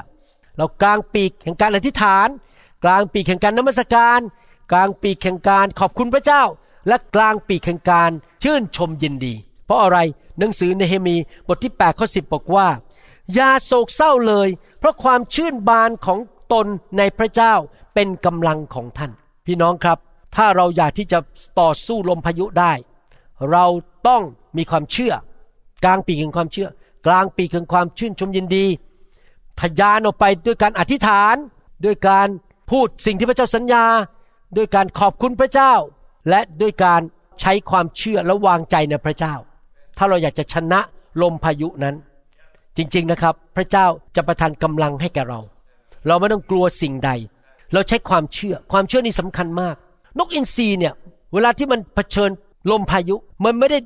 เรากลางปีกแห่งการอธิษฐานกลางปีกแห่งการนมัสการกลางปีกแห่งการขอบคุณพระเจ้าและกลางปีกแห่งการชื่นชมยินดีเพราะอะไรหนังสือเนเฮมีบทที่แปดข้อสิบบอกว่าอย่าโศกเศร้าเลยเพราะความชื่นบานของตนในพระเจ้าเป็นกำลังของท่านพี่น้องครับถ้าเราอยากที่จะต่อสู้ลมพายุได้เราต้องมีความเชื่อกลางปีกแห่งความเชื่อกลางปีกแห่งความชื่นชมยินดีทะยานออกไปด้วยการอธิษฐานด้วยการพูดสิ่งที่พระเจ้าสัญญาด้วยการขอบคุณพระเจ้าและด้วยการใช้ความเชื่อและวางใจในพระเจ้าถ้าเราอยากจะชนะลมพายุนั้นจริงๆนะครับพระเจ้าจะประทานกำลังให้แก่เราเราไม่ต้องกลัวสิ่งใดเราใช้ความเชื่อความเชื่อนี่สำคัญมากนกอินทรีเนี่ยเวลาที่มันเผชิญลมพายุมันไม่ได้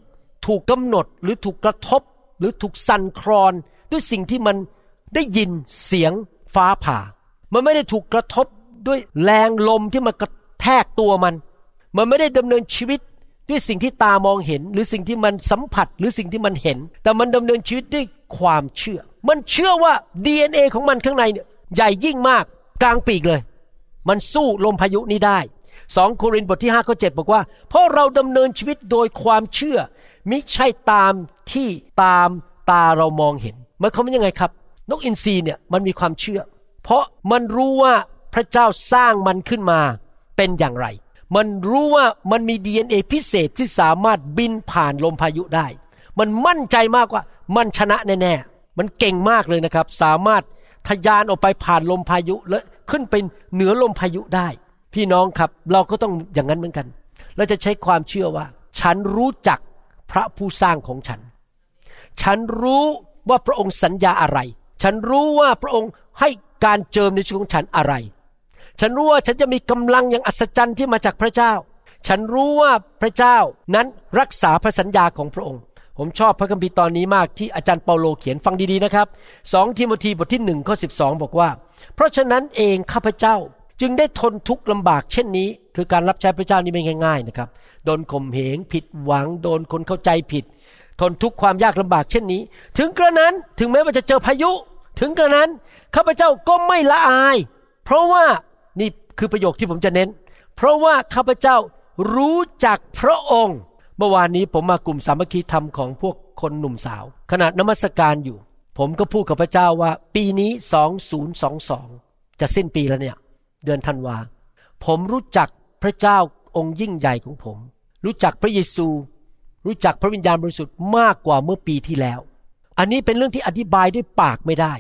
ถูกกำหนดหรือถูกกระทบหรือถูกสั่นคลอนด้วยสิ่งที่มันได้ยินเสียงฟ้าผ่ามันไม่ได้ถูกกระทบด้วยแรงลมที่มันกระแทกตัวมันมันไม่ได้ดำเนินชีวิตด้วยสิ่งที่ตามองเห็นหรือสิ่งที่มันสัมผัสหรือสิ่งที่มันเห็นแต่มันดำเนินชีวิตด้วยความเชื่อมันเชื่อว่า ดี เอ็น เอ ของมันข้างในเนี่ยใหญ่ยิ่งมากกลางปีกเลยมันสู้ลมพายุนี้ได้สองโครินธ์บทที่ห้าข้อเจ็ดบอกว่าเพราะเราดำเนินชีวิตโดยความเชื่อมิใช่ตามที่ตามตาเรามองเห็นหมายความว่ายังไงครับนกอินทรีเนี่ยมันมีความเชื่อเพราะมันรู้ว่าพระเจ้าสร้างมันขึ้นมาเป็นอย่างไรมันรู้ว่ามันมี ดี เอ็น เอ พิเศษที่สามารถบินผ่านลมพายุได้มันมั่นใจมากว่ามันชนะแน่ๆมันเก่งมากเลยนะครับสามารถ ทะยานออกไปผ่านลมพายุและขึ้นไปเหนือลมพายุได้พี่น้องครับเราก็ต้องอย่างนั้นเหมือนกันเราจะใช้ความเชื่อว่าฉันรู้จักพระผู้สร้างของฉันฉันรู้ว่าพระองค์สัญญาอะไรฉันรู้ว่าพระองค์ให้การเจิมในชีวิตของฉันอะไรฉันรู้ว่าฉันจะมีกำลังอย่างอัศจรรย์ที่มาจากพระเจ้าฉันรู้ว่าพระเจ้านั้นรักษาพระสัญญาของพระองค์ผมชอบพระคัมภีร์ตอนนี้มากที่อาจารย์เปาโลเขียนฟังดีๆนะครับสองทิโมธีบทที่หนึ่งข้อสิบสองบอกว่าเพราะฉะนั้นเองข้าพเจ้าจึงได้ทนทุกข์ลำบากเช่นนี้คือการรับใช้พระเจ้านี่ไม่ง่ายๆนะครับโดนข่มเหงผิดหวังโดนคนเข้าใจผิดทนทุกข์ความยากลำบากเช่นนี้ถึงกระนั้นถึงแม้ว่าจะเจอพายุถึงกระนั้นข้าพเจ้าก็ไม่ละอายเพราะว่านี่คือประโยคที่ผมจะเน้นเพราะว่าข้าพเจ้ารู้จักพระองค์เมื่อวานนี้ผมมากลุ่มสามัคคีธรรมของพวกคนหนุ่มสาวขณะนมัสการอยู่ผมก็พูดกับพระเจ้าว่าปีนี้สองพันยี่สิบสองจะสิ้นปีแล้วเนี่ยเดือนธันวาผมรู้จักพระเจ้าองค์ยิ่งใหญ่ของผมรู้จักพระเยซูรู้จักพระวิญญาณบริสุทธิ์มากกว่าเมื่อปีที่แล้วอันนี้เป็นเรื่องที่อธิบายด้วยปากไม่ได้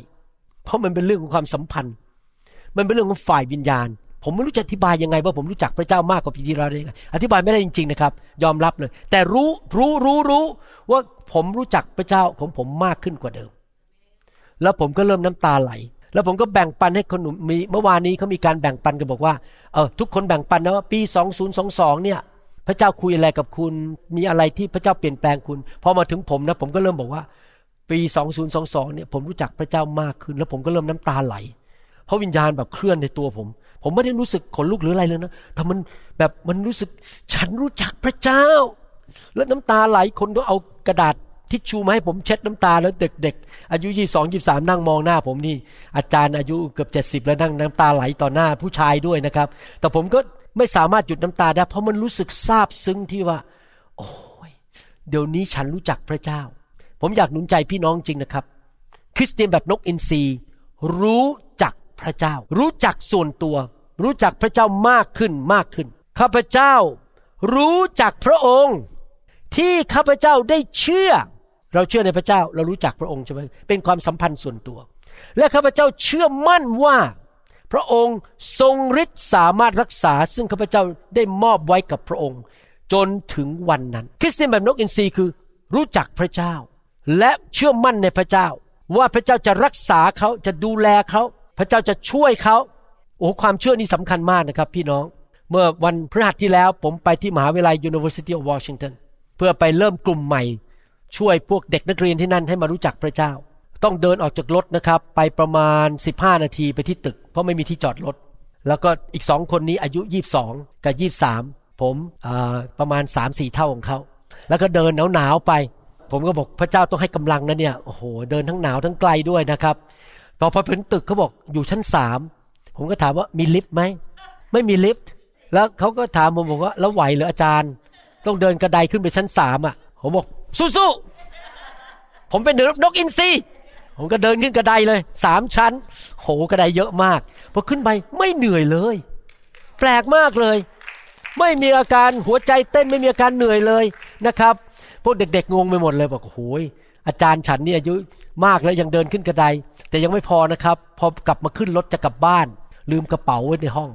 เพราะมันเป็นเรื่องของความสัมพันธ์มันเป็นเรื่องของฝ่ายวิญญาณผมไม่รู้จะอธิบายยังไงว่าผมรู้จักพระเจ้ามากกว่าปีที่แล้วได้อธิบายไม่ได้จริงๆนะครับยอมรับเลยแต่รู้รู้รู้รู้ว่าผมรู้จักพระเจ้าของผมมากขึ้นกว่าเดิมแล้วผมก็เริ่มน้ำตาไหลแล้วผมก็แบ่งปันให้คนหนุ่มมีเมื่อวานนี้เขามีการแบ่งปันกันบอกว่าเออทุกคนแบ่งปันนะว่าปีสองพันยี่สิบสองเนี่ยพระเจ้าคุยอะไรกับคุณมีอะไรที่พระเจ้าเปลี่ยนแปลงคุณพอมาถึงผมนะผมก็เริ่มบอกว่าปีสองพันยี่สิบสองเนี่ยผมรู้จักพระเจ้ามากขึ้นแล้วผมก็เริ่มน้ำตาไหลเพราะวิญญาณแบบเคลื่อนในตัวผมผมไม่ได้รู้สึกขนลุกหรืออะไรเลยนะแต่มันแบบมันรู้สึกฉันรู้จักพระเจ้าแล้วน้ำตาไหลคนก็เอากระดาษทิชชู่มาให้ผมเช็ดน้ำตาแล้วเด็กๆอายุยี่สิบสอง ยี่สิบสามนั่งมองหน้าผมนี่อาจารย์อายุเกือบเจ็ดสิบแล้วนั่งน้ำตาไหลต่อหน้าผู้ชายด้วยนะครับแต่ผมก็ไม่สามารถหยุดน้ำตาได้เพราะมันรู้สึกซาบซึ้งที่ว่าโอ้ยเดี๋ยวนี้ฉันรู้จักพระเจ้าผมอยากหนุนใจพี่น้องจริงนะครับคริสเตียนแบบนกอินทรีรู้จักพระเจ้ารู้จักส่วนตัวรู้จักพระเจ้ามากขึ้นมากขึ้นข้าพเจ้ารู้จักพระองค์ที่ข้าพเจ้าได้เชื่อเราเชื่อในพระเจ้าเรารู้จักพระองค์ใช่ไหมเป็นความสัมพันธ์ส่วนตัวและข้าพเจ้าเชื่อมั่นว่าพระองค์ทรงฤทธิ์สามารถรักษาซึ่งข้าพเจ้าได้มอบไว้กับพระองค์จนถึงวันนั้นคริสเตียนแบบนกอินทรีคือรู้จักพระเจ้าและเชื่อมั่นในพระเจ้าว่าพระเจ้าจะรักษาเขาจะดูแลเขาพระเจ้าจะช่วยเขาโอ้ความเชื่อนี่สำคัญมากนะครับพี่น้องเมื่อวันพฤหัสที่แล้วผมไปที่มหาวิทยาลัย University of Washington เพื่อไปเริ่มกลุ่มใหม่ช่วยพวกเด็กนักเรียนที่นั่นให้มารู้จักพระเจ้าต้องเดินออกจากรถนะครับไปประมาณสิบห้านาทีไปที่ตึกเพราะไม่มีที่จอดรถแล้วก็อีกสองคนนี้อายุยี่สิบสองกับยี่สิบสามผมเอ่อประมาณ สามถึงสี่ เท่าของเขาแล้วก็เดินหนาวๆไปผมก็บอกพระเจ้าต้องให้กำลังนะเนี่ยโอ้โหเดินทั้งหนาวทั้งไกลด้วยนะครับพอพอถึงตึกเขาบอกอยู่ชั้นสามผมก็ถามว่ามีลิฟต์ไหมไม่มีลิฟต์แล้วเขาก็ถามผมบอกว่าแล้วไหวเหรออาจารย์ต้องเดินกระไดขึ้นไปชั้นสามอ่ะผมบอกสู้ๆผมเป็นนกอินทรีผมก็เดินขึ้นกระไดเลยสามชั้นโหกระไดเยอะมากพอขึ้นไปไม่เหนื่อยเลยแปลกมากเลยไม่มีอาการหัวใจเต้นไม่มีอาการเหนื่อยเลยนะครับพวกเด็กๆงงไปหมดเลยบอกโอ้ยอาจารย์ฉันนี่อายุมากแล้วยังเดินขึ้นกระไดแต่ยังไม่พอนะครับพอกลับมาขึ้นรถจะกลับบ้านลืมกระเป๋าไว้ในห้อง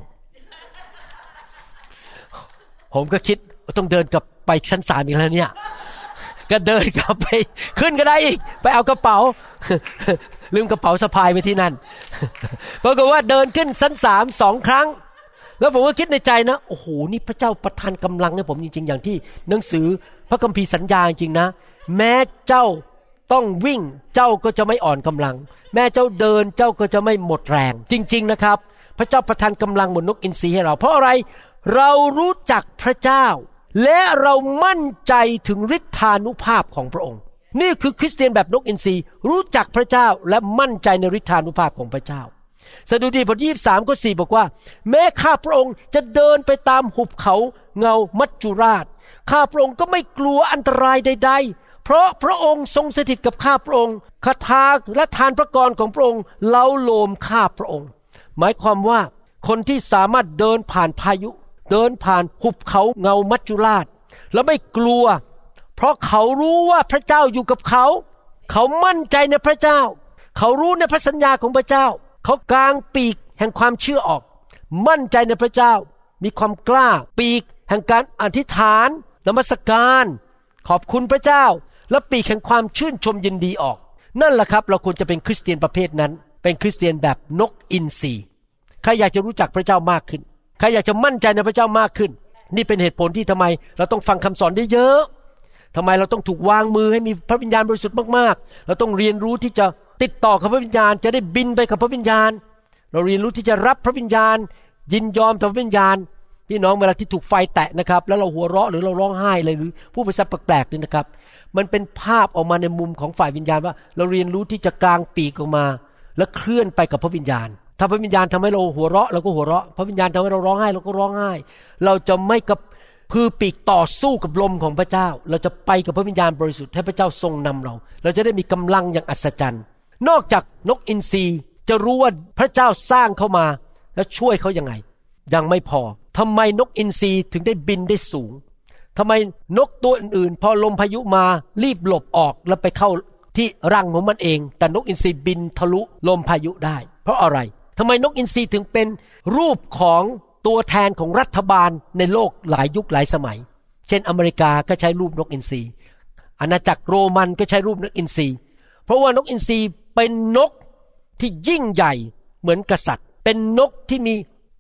ผมก็คิดต้องเดินกลับไปชั้นสามอีกแล้วเนี่ยก็เดินกลับไปขึ้นกระไดอีกไปเอากระเป๋าลืมกระเป๋าสะพายไว้ที่นั่นปรากฏว่าเดินขึ้นชั้นสามสองครั้งแล้วผมก็คิดในใจนะโอ้โหนี่พระเจ้าประทานกำลังให้ผมจริงๆอย่างที่หนังสือพระคัมภีร์สัญญาจริงนะแม้เจ้าต้องวิ่งเจ้าก็จะไม่อ่อนกำลังแม้เจ้าเดินเจ้าก็จะไม่หมดแรงจริงๆนะครับพระเจ้าประทานกำลังเหมือนนกอินทรีให้เราเพราะอะไรเรารู้จักพระเจ้าและเรามั่นใจถึงฤทธานุภาพของพระองค์นี่คือคริสเตียนแบบนกอินทรีรู้จักพระเจ้าและมั่นใจในฤทธานุภาพของพระเจ้าสดุดีบทที่ยี่สิบสามข้อสี่บอกว่าแม้ข้าพระองค์จะเดินไปตามหุบเขาเงามัจจุราชข้าพระองค์ก็ไม่กลัวอันตรายใดๆเพราะพระองค์ทรงสถิตกับข้าพระองค์คาถาและทานพระกรของพระองค์เล้าโลมข้าพระองค์หมายความว่าคนที่สามารถเดินผ่านพายุเดินผ่านหุบเขาเงามัจจุราชและไม่กลัวเพราะเขารู้ว่าพระเจ้าอยู่กับเขาเขามั่นใจในพระเจ้า เขารู้ในพระสัญญาของพระเจ้าเขากางปีกแห่งความเชื่อออกมั่นใจในพระเจ้ามีความกล้าปีกแห่งการอธิษฐานนมัสการขอบคุณพระเจ้าและปีกแห่งความชื่นชมยินดีออกนั่นแหละครับเราควรจะเป็นคริสเตียนประเภทนั้นเป็นคริสเตียนแบบนกอินทรีใครอยากจะรู้จักพระเจ้ามากขึ้นใครอยากจะมั่นใจในพระเจ้ามากขึ้นนี่เป็นเหตุผลที่ทำไมเราต้องฟังคำสอนได้เยอะทำไมเราต้องถูกวางมือให้มีพระวิญญาณบริสุทธิ์มากๆเราต้องเรียนรู้ที่จะติดต่อกับพระวิญญาณจะได้บินไปกับพระวิญญาณเราเรียนรู้ที่จะรับพระวิญญาณยินยอมต่อพระวิญญาณพี่น้องเวลาที่ถูกไฟแตะนะครับแล้วเราหัวเราะหรือเราร้องไห้อะไรหรือพูดภาษาแปลกๆนี่นะครับมันเป็นภาพออกมาในมุมของฝ่ายวิญญาณว่าเราเรียนรู้ที่จะกลางปีกออกมาและเคลื่อนไปกับพระวิญญาณถ้าพระวิญญาณทำให้เราหัวเราะเราก็หัวเราะพระวิญญาณทำให้เราร้องไห้เราก็ร้องไห้เราจะไม่กับพือปีกต่อสู้กับลมของพระเจ้าเราจะไปกับพระวิญญาณบริสุทธิ์ให้พระเจ้าทรงนำเราเราจะได้มีกำลังอย่างอัศจรรย์นอกจากนกอินทรีจะรู้ว่าพระเจ้าสร้างเขามาและช่วยเขายังไงยังไม่พอทำไมนกอินทรีถึงได้บินได้สูงทำไมนกตัวอื่นๆพอลมพายุมารีบหลบออกแล้วไปเข้าที่รังของมันเองแต่นกอินทรีบินทะลุลมพายุได้เพราะอะไรทำไมนกอินทรีถึงเป็นรูปของตัวแทนของรัฐบาลในโลกหลายยุคหลายสมัยเช่นอเมริกาก็ใช้รูปนกอินทรีอาณาจักรโรมันก็ใช้รูปนกอินทรีเพราะว่านกอินทรีเป็นนกที่ยิ่งใหญ่เหมือนกษัตริย์เป็นนกที่มี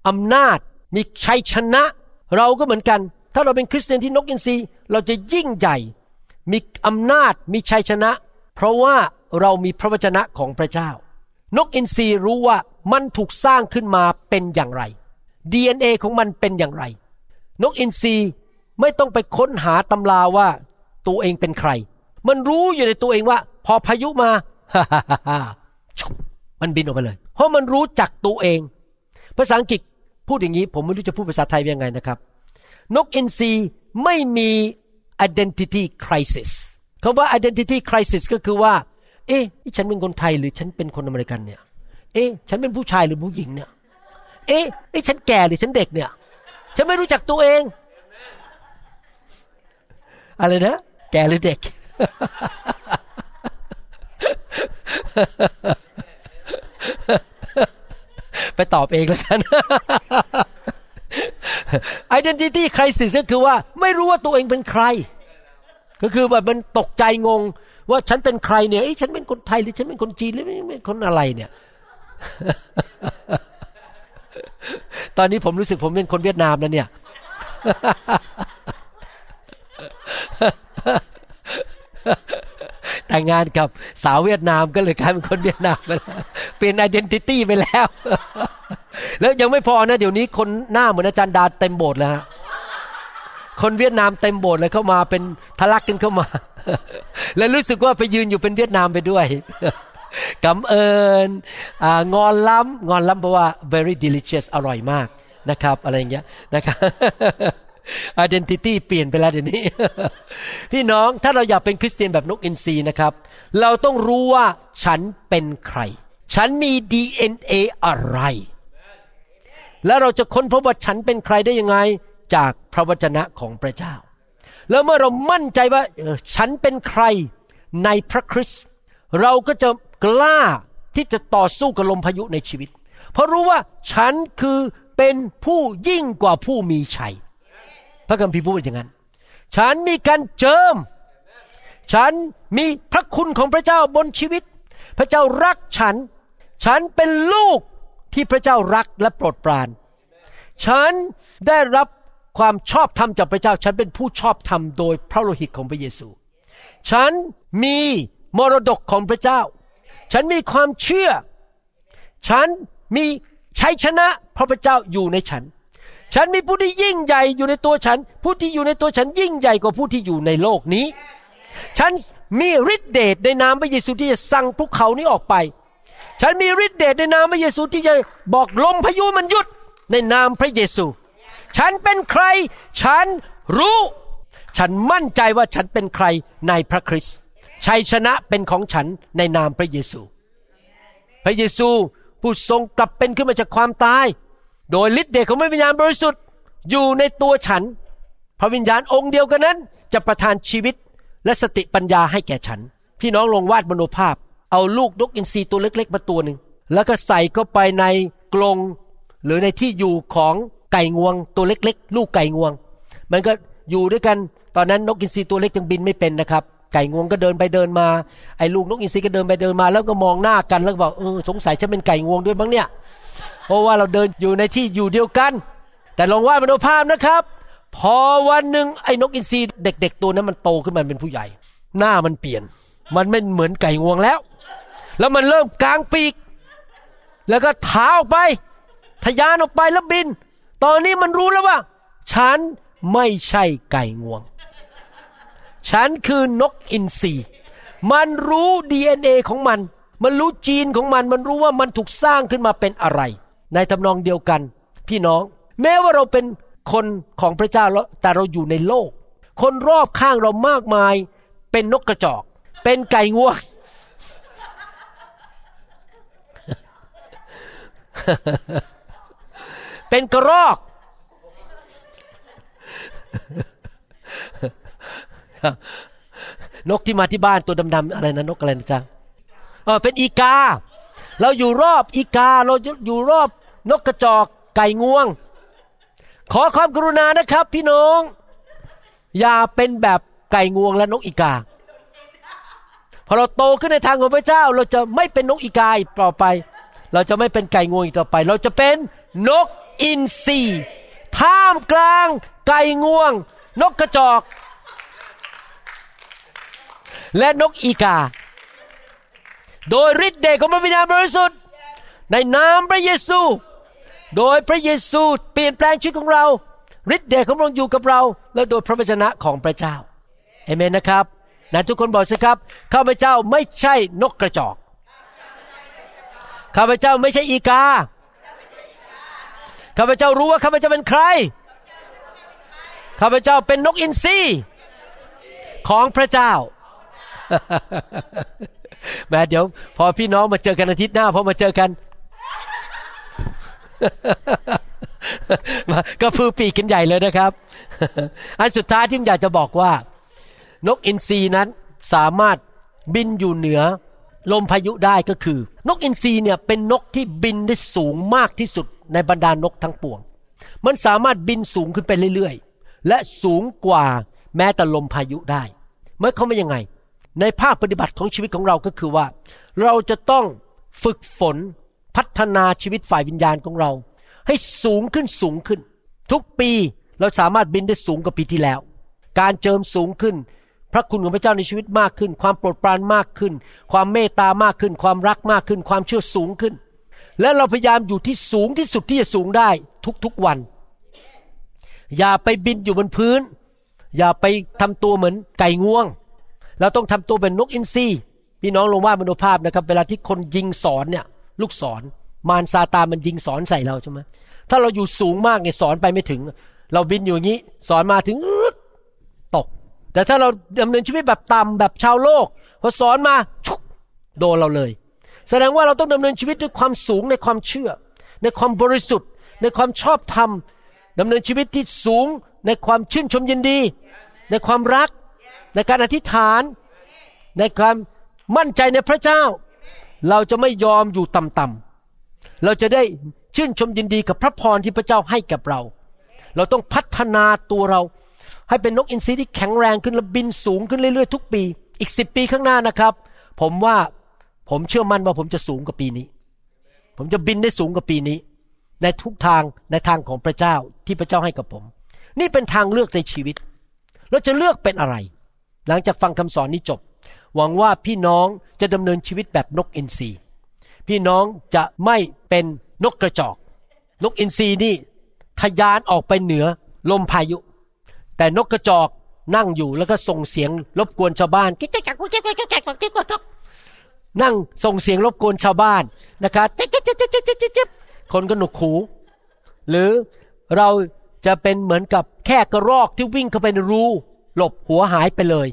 อำนาจมีชัยชนะเราก็เหมือนกันถ้าเราเป็นคริสเตียนที่นกอินทรีเราจะยิ่งใหญ่มีอำนาจมีชัยชนะเพราะว่าเรามีพระวจนะของพระเจ้านกอินทรีรู้ว่ามันถูกสร้างขึ้นมาเป็นอย่างไร ดี เอ็น เอ ของมันเป็นอย่างไรนกอินทรีไม่ต้องไปค้นหาตำราว่าตัวเองเป็นใครมันรู้อยู่ในตัวเองว่าพอพายุมา มันบินออกไปเลยเพราะมันรู้จักตัวเองภาษาอังกฤษพูดอย่างนี้ผมไม่รู้จะพูดภาษาไทยยังไงนะครับนกอินทรีไม่มี identity crisis คำว่า identity crisis ก็คือว่าเอ๊ะฉันเป็นคนไทยหรือฉันเป็นคนอเมริกันเนี่ยเอ๊ะฉันเป็นผู้ชายหรือผู้หญิงเนี่ยเอ๊ะไอ้ฉันแก่หรือฉันเด็กเนี่ยฉันไม่รู้จักตัวเองอะไรนะแก่หรือเด็ก ไปตอบเองแล้วกัน identity crisis ก็คือว่าไม่รู้ว่าตัวเองเป็นใครก็คือแบบมันตกใจงงว่าฉันเป็นใครเนี่ยไอ้ฉันเป็นคนไทยหรือฉันเป็นคนจีนหรือเป็นคนอะไรเนี่ยตอนนี้ผมรู้สึกผมเป็นคนเวียดนามแล้วเนี่ย แต่งงานกับสาวเวียดนามก็เลยกลายเป็นคนเวียดนามไปแล้วเปลี่ยน identity ไปแล้ว แล้วยังไม่พอนะเดี๋ยวนี้คนหน้าเหมือนอาจารย์ดาเต็มโบสถ์แล้วฮะคนเวียดนามเต็มโบสถ์เลยเข้ามาเป็นทะลักกันเข้ามา แล้วรู้สึกว่าไปยืนอยู่เป็นเวียดนามไปด้วย กำเอิญงอนล้ำงอนล้ำเพราะว่า very delicious อร่อยมากนะครับอะไรอย่างเงี้ยนะครับ identity เปลี่ยนไปแล้วเดี๋ยวนี้ พี่น้องถ้าเราอยากเป็นคริสเตียนแบบนกอินทรีนะครับเราต้องรู้ว่าฉันเป็นใครฉันมี ดี เอ็น เอ อะไร แล้วเราจะค้นพบว่าฉันเป็นใครได้ยังไงจากพระวจนะของพระเจ้าแล้วเมื่อเรามั่นใจว่าฉันเป็นใครในพระคริสต์เราก็จะกล้าที่จะต่อสู้กับลมพายุในชีวิตเพราะรู้ว่าฉันคือเป็นผู้ยิ่งกว่าผู้มีชัยพระคัมภีร์พูดอย่างนั้นฉันมีการเจิมฉันมีพระคุณของพระเจ้าบนชีวิตพระเจ้ารักฉันฉันเป็นลูกที่พระเจ้ารักและโปรดปรานฉันได้รับความชอบธรรมจากพระเจ้าฉันเป็นผู้ชอบธรรมโดยพระโลหิตของพระเยซูฉันมีมรดกของพระเจ้าฉันมีความเชื่อฉันมีชัยชนะเพราะพระเจ้าอยู่ในฉันฉันมีผู้ที่ยิ่งใหญ่อยู่ในตัวฉันผู้ที่อยู่ในตัวฉันยิ่งใหญ่กว่าผู้ที่อยู่ในโลกนี้ฉันมีฤทธิ์เดชในนามพระเยซูที่จะสั่งภูเขานี้ออกไปฉันมีฤทธิ์เดชในนามพระเยซูที่จะบอกลมพายุมันหยุดในนามพระเยซูฉันเป็นใครฉันรู้ฉันมั่นใจว่าฉันเป็นใครในพระคริสต์ชัยชนะเป็นของฉันในนามพระเยซูพระเยซูผู้ทรงกลับเป็นขึ้นมาจากความตายโดยฤทธิ์เดชของพระวิญญาณบริสุทธิ์อยู่ในตัวฉันพระวิญญาณองค์เดียวกันนั้นจะประทานชีวิตและสติปัญญาให้แก่ฉันพี่น้องลองวาดมโนภาพ เอาลูกนกอินทรีตัวเล็กๆมาตัวนึงแล้วก็ใส่เข้าไปในกรงหรือในที่อยู่ของไก่งวงตัวเล็กๆลูกไก่งวงมันก็อยู่ด้วยกันตอนนั้นนกอินทรีตัวเล็กยังบินไม่เป็นนะครับไก่งวงก็เดินไปเดินมาไอ้ลูกนกอินทรีก็เดินไปเดินมาแล้วก็มองหน้ากันแล้วก็บอกเออสงสัยฉันเป็นไก่งวงด้วยมั้งเนี่ยเพราะว่าเราเดินอยู่ในที่อยู่เดียวกันแต่ลองวาดมโนภาพนะครับพอวันนึงไอ้นกอินทรีเด็กๆตัวนั้นมันโตขึ้นมาเป็นผู้ใหญ่หน้ามันเปลี่ยนมันไม่เหมือนไก่งวงแล้วแล้วมันเริ่มกางปีกแล้วก็เท้าออกไปทะยานออกไปแล้วบินตอนนี้มันรู้แล้วว่าฉันไม่ใช่ไก่งวงฉันคือนกอินทรีมันรู้ ดี เอ็น เอ ของมันมันรู้จีนของมันมันรู้ว่ามันถูกสร้างขึ้นมาเป็นอะไรในทำนองเดียวกันพี่น้องแม้ว่าเราเป็นคนของพระเจ้าแต่เราอยู่ในโลกคนรอบข้างเรามากมายเป็นนกกระจอกเป็นไก่งวง เป็นกระรอกนกที่มาที่บ้านตัวดำๆอะไรนะนกอะไรนะจ๊ะเออเป็นอีกาเราอยู่รอบอีกาเราอยู่รอบนกกระจอกไก่งวงขอความกรุณานะครับพี่น้องอย่าเป็นแบบไก่งวงและนกอีกาพอเราโตขึ้นในทางของพระเจ้าเราจะไม่เป็นนกอีกาอีกต่อไปเราจะไม่เป็นไก่งวงอีกต่อไปเราจะเป็นนกอินทรีท่ามกลางไก่งวงนกกระจอกและนกอีกาโดยฤทธิ์เดชของพระวิญญาณบริสุทธิ์ในนามพระเยซูโดยพระเยซูเปลี่ยนแปลงชีวิตของเราฤทธิ์เดชของพระองค์อยู่กับเราและโดยพระวจนะของพระเจ้าเอเมนนะครับนะทุกคนบอกสิครับข้าพเจ้าไม่ใช่นกกระจอกข้าพเจ้าไม่ใช่อีกาข้าพเจ้ารู้ว่าข้าพเจ้าเป็นใครข้าพเจ้าเป็นนกอินทรีของพระเจ้าแม่เดี๋ยวพอพี่น้องมาเจอกันอาทิตย์หน้าพอมาเจอกันก็ฟื้นปีกกันใหญ่เลยนะครับอันสุดท้ายที่ผมอยากจะบอกว่านกอินทรีนั้นสามารถบินอยู่เหนือลมพายุได้ก็คือนกอินทรีเนี่ยเป็นนกที่บินได้สูงมากที่สุดในบรรดานกทั้งปวงมันสามารถบินสูงขึ้นไปเรื่อยๆและสูงกว่าแม้แต่ลมพายุได้เมื่อเขาเป็นยังไงในภาคปฏิบัติของชีวิตของเราก็คือว่าเราจะต้องฝึกฝนพัฒนาชีวิตฝ่ายวิญญาณของเราให้สูงขึ้นสูงขึ้นทุกปีเราสามารถบินได้สูงกว่าปีที่แล้วการเจิมสูงขึ้นพระคุณของพระเจ้าในชีวิตมากขึ้นความโปรดปรานมากขึ้นความเมตตามากขึ้นความรักมากขึ้นความเชื่อสูงขึ้นและเราพยายามอยู่ที่สูงที่สุดที่จะสูงได้ทุกๆวันอย่าไปบินอยู่บนพื้นอย่าไปทำตัวเหมือนไก่งวงเราต้องทำตัวเป็นนกอินทรีพี่น้องลงว่ามโนภาพนะครับเวลาที่คนยิงสอนเนี่ยลูกศรมารซาตานมันยิงสอนใส่เราใช่ไหมถ้าเราอยู่สูงมากเนี่ยสอนไปไม่ถึงเราบินอยู่อย่างนี้สอนมาถึงตกแต่ถ้าเราดำเนินชีวิตแบบต่ำแบบชาวโลกพอสอนมาชุกโดนเราเลยแสดงว่าเราต้องดำเนินชีวิตด้วยความสูงในความเชื่อในความบริสุทธิ์ในความชอบธรรมดำเนินชีวิตที่สูงในความชื่นชมยินดีในความรักในการอธิษฐานในความมั่นใจในพระเจ้าเราจะไม่ยอมอยู่ต่ำๆเราจะได้ชื่นชมยินดีกับพระพรที่พระเจ้าให้กับเราเราต้องพัฒนาตัวเราให้เป็นนกอินทรีที่แข็งแรงขึ้นและบินสูงขึ้นเรื่อยๆทุกปีอีกสิบปีข้างหน้านะครับผมว่าผมเชื่อมั่นว่าผมจะสูงกว่าปีนี้ผมจะบินได้สูงกว่าปีนี้ในทุกทางในทางของพระเจ้าที่พระเจ้าให้กับผมนี่เป็นทางเลือกในชีวิตเราจะเลือกเป็นอะไรหลังจากฟังคำสอนนี้จบหวังว่าพี่น้องจะดำเนินชีวิตแบบนกอินทรีพี่น้องจะไม่เป็นนกกระจอกนกอินทรีนี่ทะยานออกไปเหนือลมพายุแต่นกกระจอกนั่งอยู่แล้วก็ส่งเสียงรบกวนชาวบ้านนั่งส่งเสียงรบกวนชาวบ้านนะคะคนก็หนวกหูหรือเราจะเป็นเหมือนกับแค่กระรอกที่วิ่งเข้าไปในรูหลบหัวหายไปเลย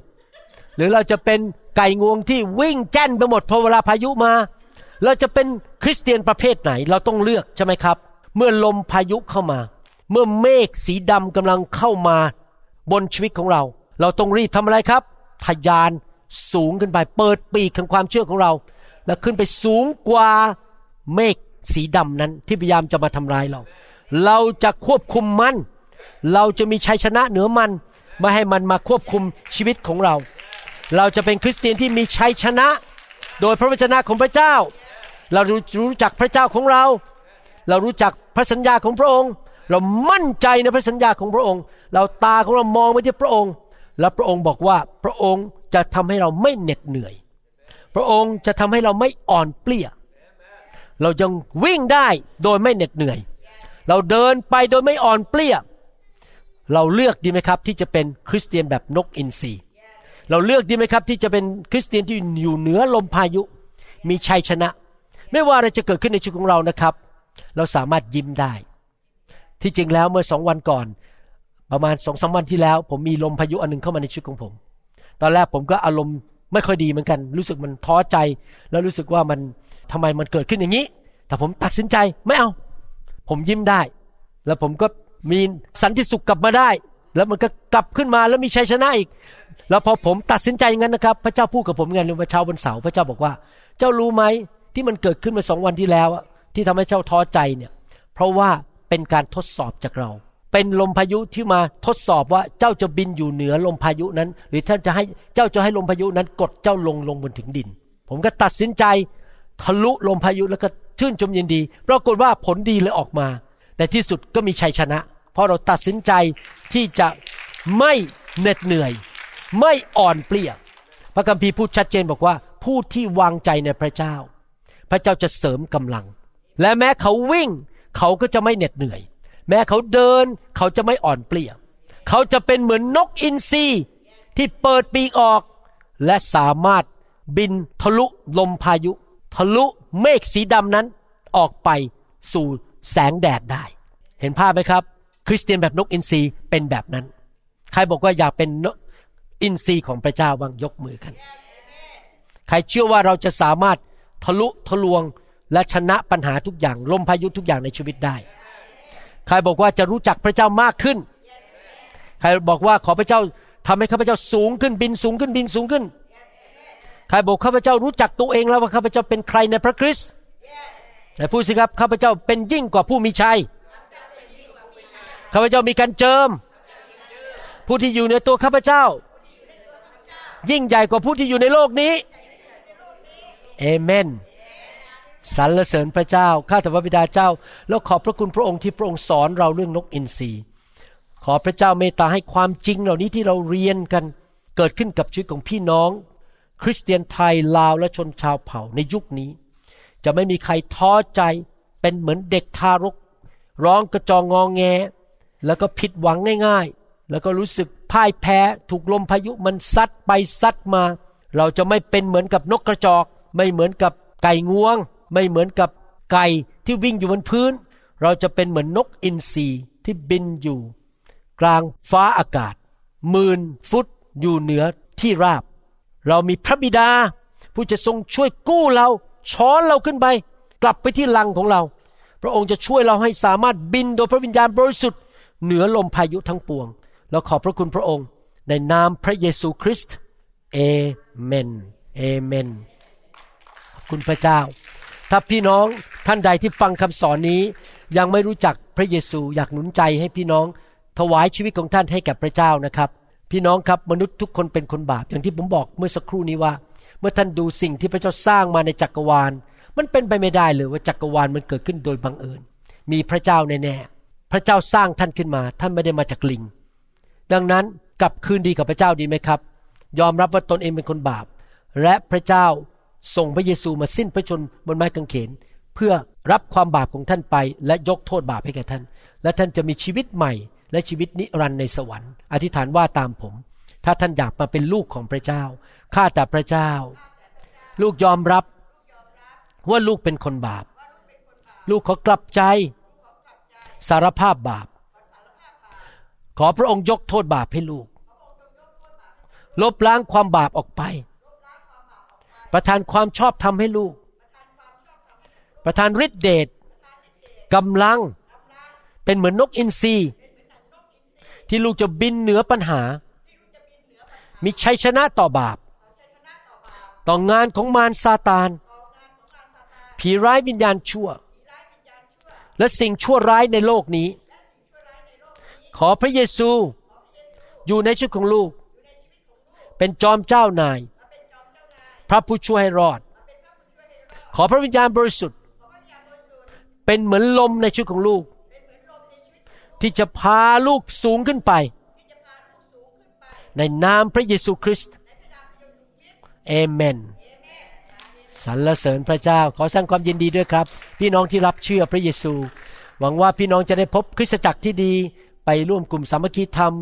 หรือเราจะเป็นไก่งวงที่วิ่งแจ้นไปหมดพอเวลาพายุมาเราจะเป็นคริสเตียนประเภทไหนเราต้องเลือกใช่ไหมครับเมื่อลมพายุเข้ามาเมื่อเมฆสีดำกำลังเข้ามาบนชีวิตของเราเราต้องรีบทำอะไรครับทะยานสูงขึ้นไปเปิดปีกของความเชื่อของเรา และขึ้นไปสูงกว่าเมฆสีดำนั้นที่พยายามจะมาทำร้ายเราเราจะควบคุมมันเราจะมีชัยชนะเหนือมันไม่ให้มันมาควบคุมชีวิตของเราเราจะเป็นคริสเตียนที่มีชัยชนะโดยพระวจนะของพระเจ้าเรารู้จักพระเจ้าของเราเรารู้จักพระสัญญาของพระองค์เรามั่นใจในพระสัญญาของพระองค์เราตาของเรามองไปที่พระองค์และพระองค์บอกว่าพระองค์จะทำให้เราไม่เหน็ดเหนื่อยพระองค์จะทำให้เราไม่อ่อนเปลี้ยเรายังวิ่งได้โดยไม่เหน็ดเหนื่อยเราเดินไปโดยไม่อ่อนเปลี้ยเราเลือกดีไหมครับที่จะเป็นคริสเตียนแบบนกอินทรีเราเลือกดีไหมครับที่จะเป็นคริสเตียนที่อยู่เหนือลมพายุมีชัยชนะไม่ว่าอะไรจะเกิดขึ้นในชีวิตของเรานะครับเราสามารถยิ้มได้ที่จริงแล้วเมื่อสองวันก่อนประมาณสองสามวันที่แล้วผมมีลมพายุอันนึงเข้ามาในชีวิตของผมตอนแรกผมก็อารมณ์ไม่ค่อยดีเหมือนกันรู้สึกมันท้อใจแล้วรู้สึกว่ามันทำไมมันเกิดขึ้นอย่างนี้แต่ผมตัดสินใจไม่เอาผมยิ้มได้แล้วผมก็มีสันติสุขกลับมาได้แล้วมันก็กลับขึ้นมาแล้วมีชัยชนะอีกแล้วพอผมตัดสินใจงั้นนะครับพระเจ้าพูดกับผมไงในเช้าวันเสาร์พระเจ้าบอกว่าเจ้ารู้ไหมที่มันเกิดขึ้นมาสองวันที่แล้วที่ทำให้เจ้าท้อใจเนี่ยเพราะว่าเป็นการทดสอบจากเราเป็นลมพายุที่มาทดสอบว่าเจ้าจะบินอยู่เหนือลมพายุนั้นหรือท่านจะให้เจ้าจะให้ลมพายุนั้นกดเจ้าลงลงบนถึงดินผมก็ตัดสินใจทะลุลมพายุแล้วก็ชื่นชมยินดีปรากฏว่าผลดีเลยออกมาแต่ที่สุดก็มีชัยชนะเพราะเราตัดสินใจที่จะไม่เหน็ดเหนื่อยไม่อ่อนเปลี้ยพระคัมภีร์พูดชัดเจนบอกว่าผู้ที่วางใจในพระเจ้าพระเจ้าจะเสริมกำลังและแม้เขาวิ่งเขาก็จะไม่เหน็ดเหนื่อยแม้เขาเดินเขาจะไม่อ่อนเปลี้ยเขาจะเป็นเหมือนนกอินทรีที่เปิดปีกออกและสามารถบินทะลุลมพายุทะลุเมฆสีดำนั้นออกไปสู่แสงแดดได้เห็นภาพไหมครับคริสเตียนแบบนกอินทรีเป็นแบบนั้นใครบอกว่าอยากเป็นนกอินทรีของพระเจ้าวางยกมือกันใครเชื่อว่าเราจะสามารถทะลุทะลวงและชนะปัญหาทุกอย่างลมพายุทุกอย่างในชีวิตได้ใครบอกว่าจะรู้จักพระเจ้ามากขึ้นใครบอกว่าขอพระเจ้าทำให้ข้าพเจ้าสูงขึ้นบินสูงขึ้นบินสูงขึ้นใครบอกข้าพเจ้ารู้จักตัวเองแล้วว่าข้าพเจ้าเป็นใครในพระคริสต์แต่พูดสิครับข้าพเจ้าเป็นยิ่งกว่าผู้มีชัยข้าพเจ้ามีการเจิมผู้ที่อยู่ในตัวข้าพเจ้ายิ่งใหญ่กว่าผู้ที่อยู่ในโลกนี้เอเมนสรรเสริญพระเจ้าข้าแต่พระบิดาเจ้าแล้วขอบพระคุณพระองค์ที่พระองค์สอนเราเรื่องนกอินทรีขอพระเจ้าเมตตาให้ความจริงเหล่านี้ที่เราเรียนกันเกิดขึ้นกับชีวิตของพี่น้องคริสเตียนไทยลาวและชนชาวเผ่าในยุคนี้จะไม่มีใครท้อใจเป็นเหมือนเด็กทารกร้องกระจองงอแงแล้วก็ผิดหวังง่ายๆแล้วก็รู้สึกพ่ายแพ้ถูกลมพายุมันซัดไปซัดมาเราจะไม่เป็นเหมือนกับนกกระจอกไม่เหมือนกับไก่งวงไม่เหมือนกับไก่ที่วิ่งอยู่บนพื้นเราจะเป็นเหมือนนกอินทรีที่บินอยู่กลางฟ้าอากาศหมื่นฟุตอยู่เหนือที่ราบเรามีพระบิดาผู้จะทรงช่วยกู้เราช้อนเราขึ้นไปกลับไปที่รังของเราพระองค์จะช่วยเราให้สามารถบินโดยพระวิญญาณบริสุทธิ์เหนือลมพายุทั้งปวงเราขอบพระคุณพระองค์ในนามพระเยซูคริสต์เอเมนเอเมนขอบคุณพระเจ้าถ้าพี่น้องท่านใดที่ฟังคำสอนนี้ยังไม่รู้จักพระเยซูอยากหนุนใจให้พี่น้องถวายชีวิตของท่านให้แก่พระเจ้านะครับพี่น้องครับมนุษย์ทุกคนเป็นคนบาปอย่างที่ผมบอกเมื่อสักครู่นี้ว่าเมื่อท่านดูสิ่งที่พระเจ้าสร้างมาในจักรวาลมันเป็นไปไม่ได้เลยว่าจักรวาลมันเกิดขึ้นโดยบังเอิญมีพระเจ้าแน่ๆพระเจ้าสร้างท่านขึ้นมาท่านไม่ได้มาจากลิงดังนั้นกลับคืนดีกับพระเจ้าดีไหมครับยอมรับว่าตนเองเป็นคนบาปและพระเจ้าส่งพระเยซูมาสิ้นพระชนม์บนไม้กางเขนเพื่อรับความบาปของท่านไปและยกโทษบาปให้แก่ท่านและท่านจะมีชีวิตใหม่และชีวิตนิรันดร์ในสวรรค์อธิษฐานว่าตามผมถ้าท่านอยากมาเป็นลูกของพระเจ้าข้าแต่พระเจ้าลูกยอมรับว่าลูกเป็นคนบาปลูกขอกลับใจสารภาพบาปขอพระองค์ยกโทษบาปให้ลูกลบล้างความบาปออกไปประทานความชอบธรรมให้ลูกประทานฤทธิ์เดชกำลังเป็นเหมือนนกอินทรีที่ลูกจะบินเหนือปัญหามีชัยชนะต่อบาปต่องานของมารซาตาน ผีร้ายวิญญาณชั่วและสิ่งชั่วร้ายในโลกนี้ขอพระเยซูอยู่ในชีวิตของลูกเป็นจอมเจ้านายพระผู้ช่วยให้รอดขอพระวิญญาณบริสุทธิ์เป็นเหมือนลมในชีวิตของลูกที่จะพาลูกสูงขึ้นไปในนามพระเยซูคริสต์เอเมนสรรเสริญพระเจ้าขอสร้างความยินดีด้วยครับพี่น้องที่รับเชื่อพระเยซูหวังว่าพี่น้องจะได้พบคริสตจักรที่ดีไปร่วมกลุ่มสามัคคีธรรม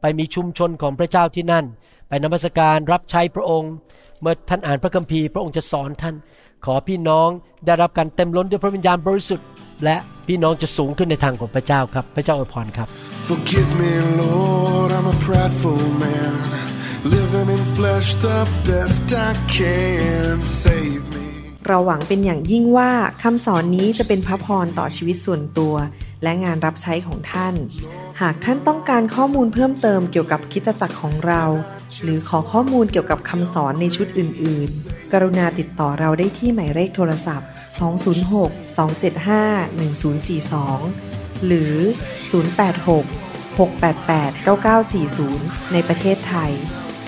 ไปมีชุมชนของพระเจ้าที่นั่นไปนมัสการรับใช้พระองค์เมื่อท่านอ่านพระคัมภีร์พระองค์จะสอนท่านขอพี่น้องได้รับการเต็มล้นด้วยพระวิญญาณบริสุทธิ์และพี่น้องจะสูงขึ้นในทางของพระเจ้าครับพระเจ้าอวยพรครับ Forgive me Lord I'm a prideful man living in flesh the best I can save me เราหวังเป็นอย่างยิ่งว่าคำสอนนี้จะเป็นพระพรต่อชีวิตส่วนตัวและงานรับใช้ของท่านหากท่านต้องการข้อมูลเพิ่มเติมเกี่ยวกับคริสตจักรของเราหรือขอข้อมูลเกี่ยวกับคำสอนในชุดอื่นๆกรุณาติดต่อเราได้ที่หมายเลขโทรศัพท์สอง ศูนย์ หก สอง เจ็ด ห้า หนึ่ง ศูนย์ สี่ สองหรือศูนย์ แปด หก หก แปด แปด เก้า เก้า สี่ ศูนย์ในประเทศไทย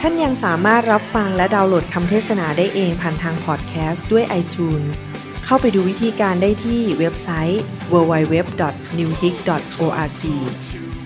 ท่านยังสามารถรับฟังและดาวน์โหลดคำเทศนาได้เองผ่านทางพอดแคสต์ด้วย iTunesเข้าไปดูวิธีการได้ที่เว็บไซต์ ดับเบิลยู ดับเบิลยู ดับเบิลยู ดอท นิว โฮป ดอท โอ อาร์ จี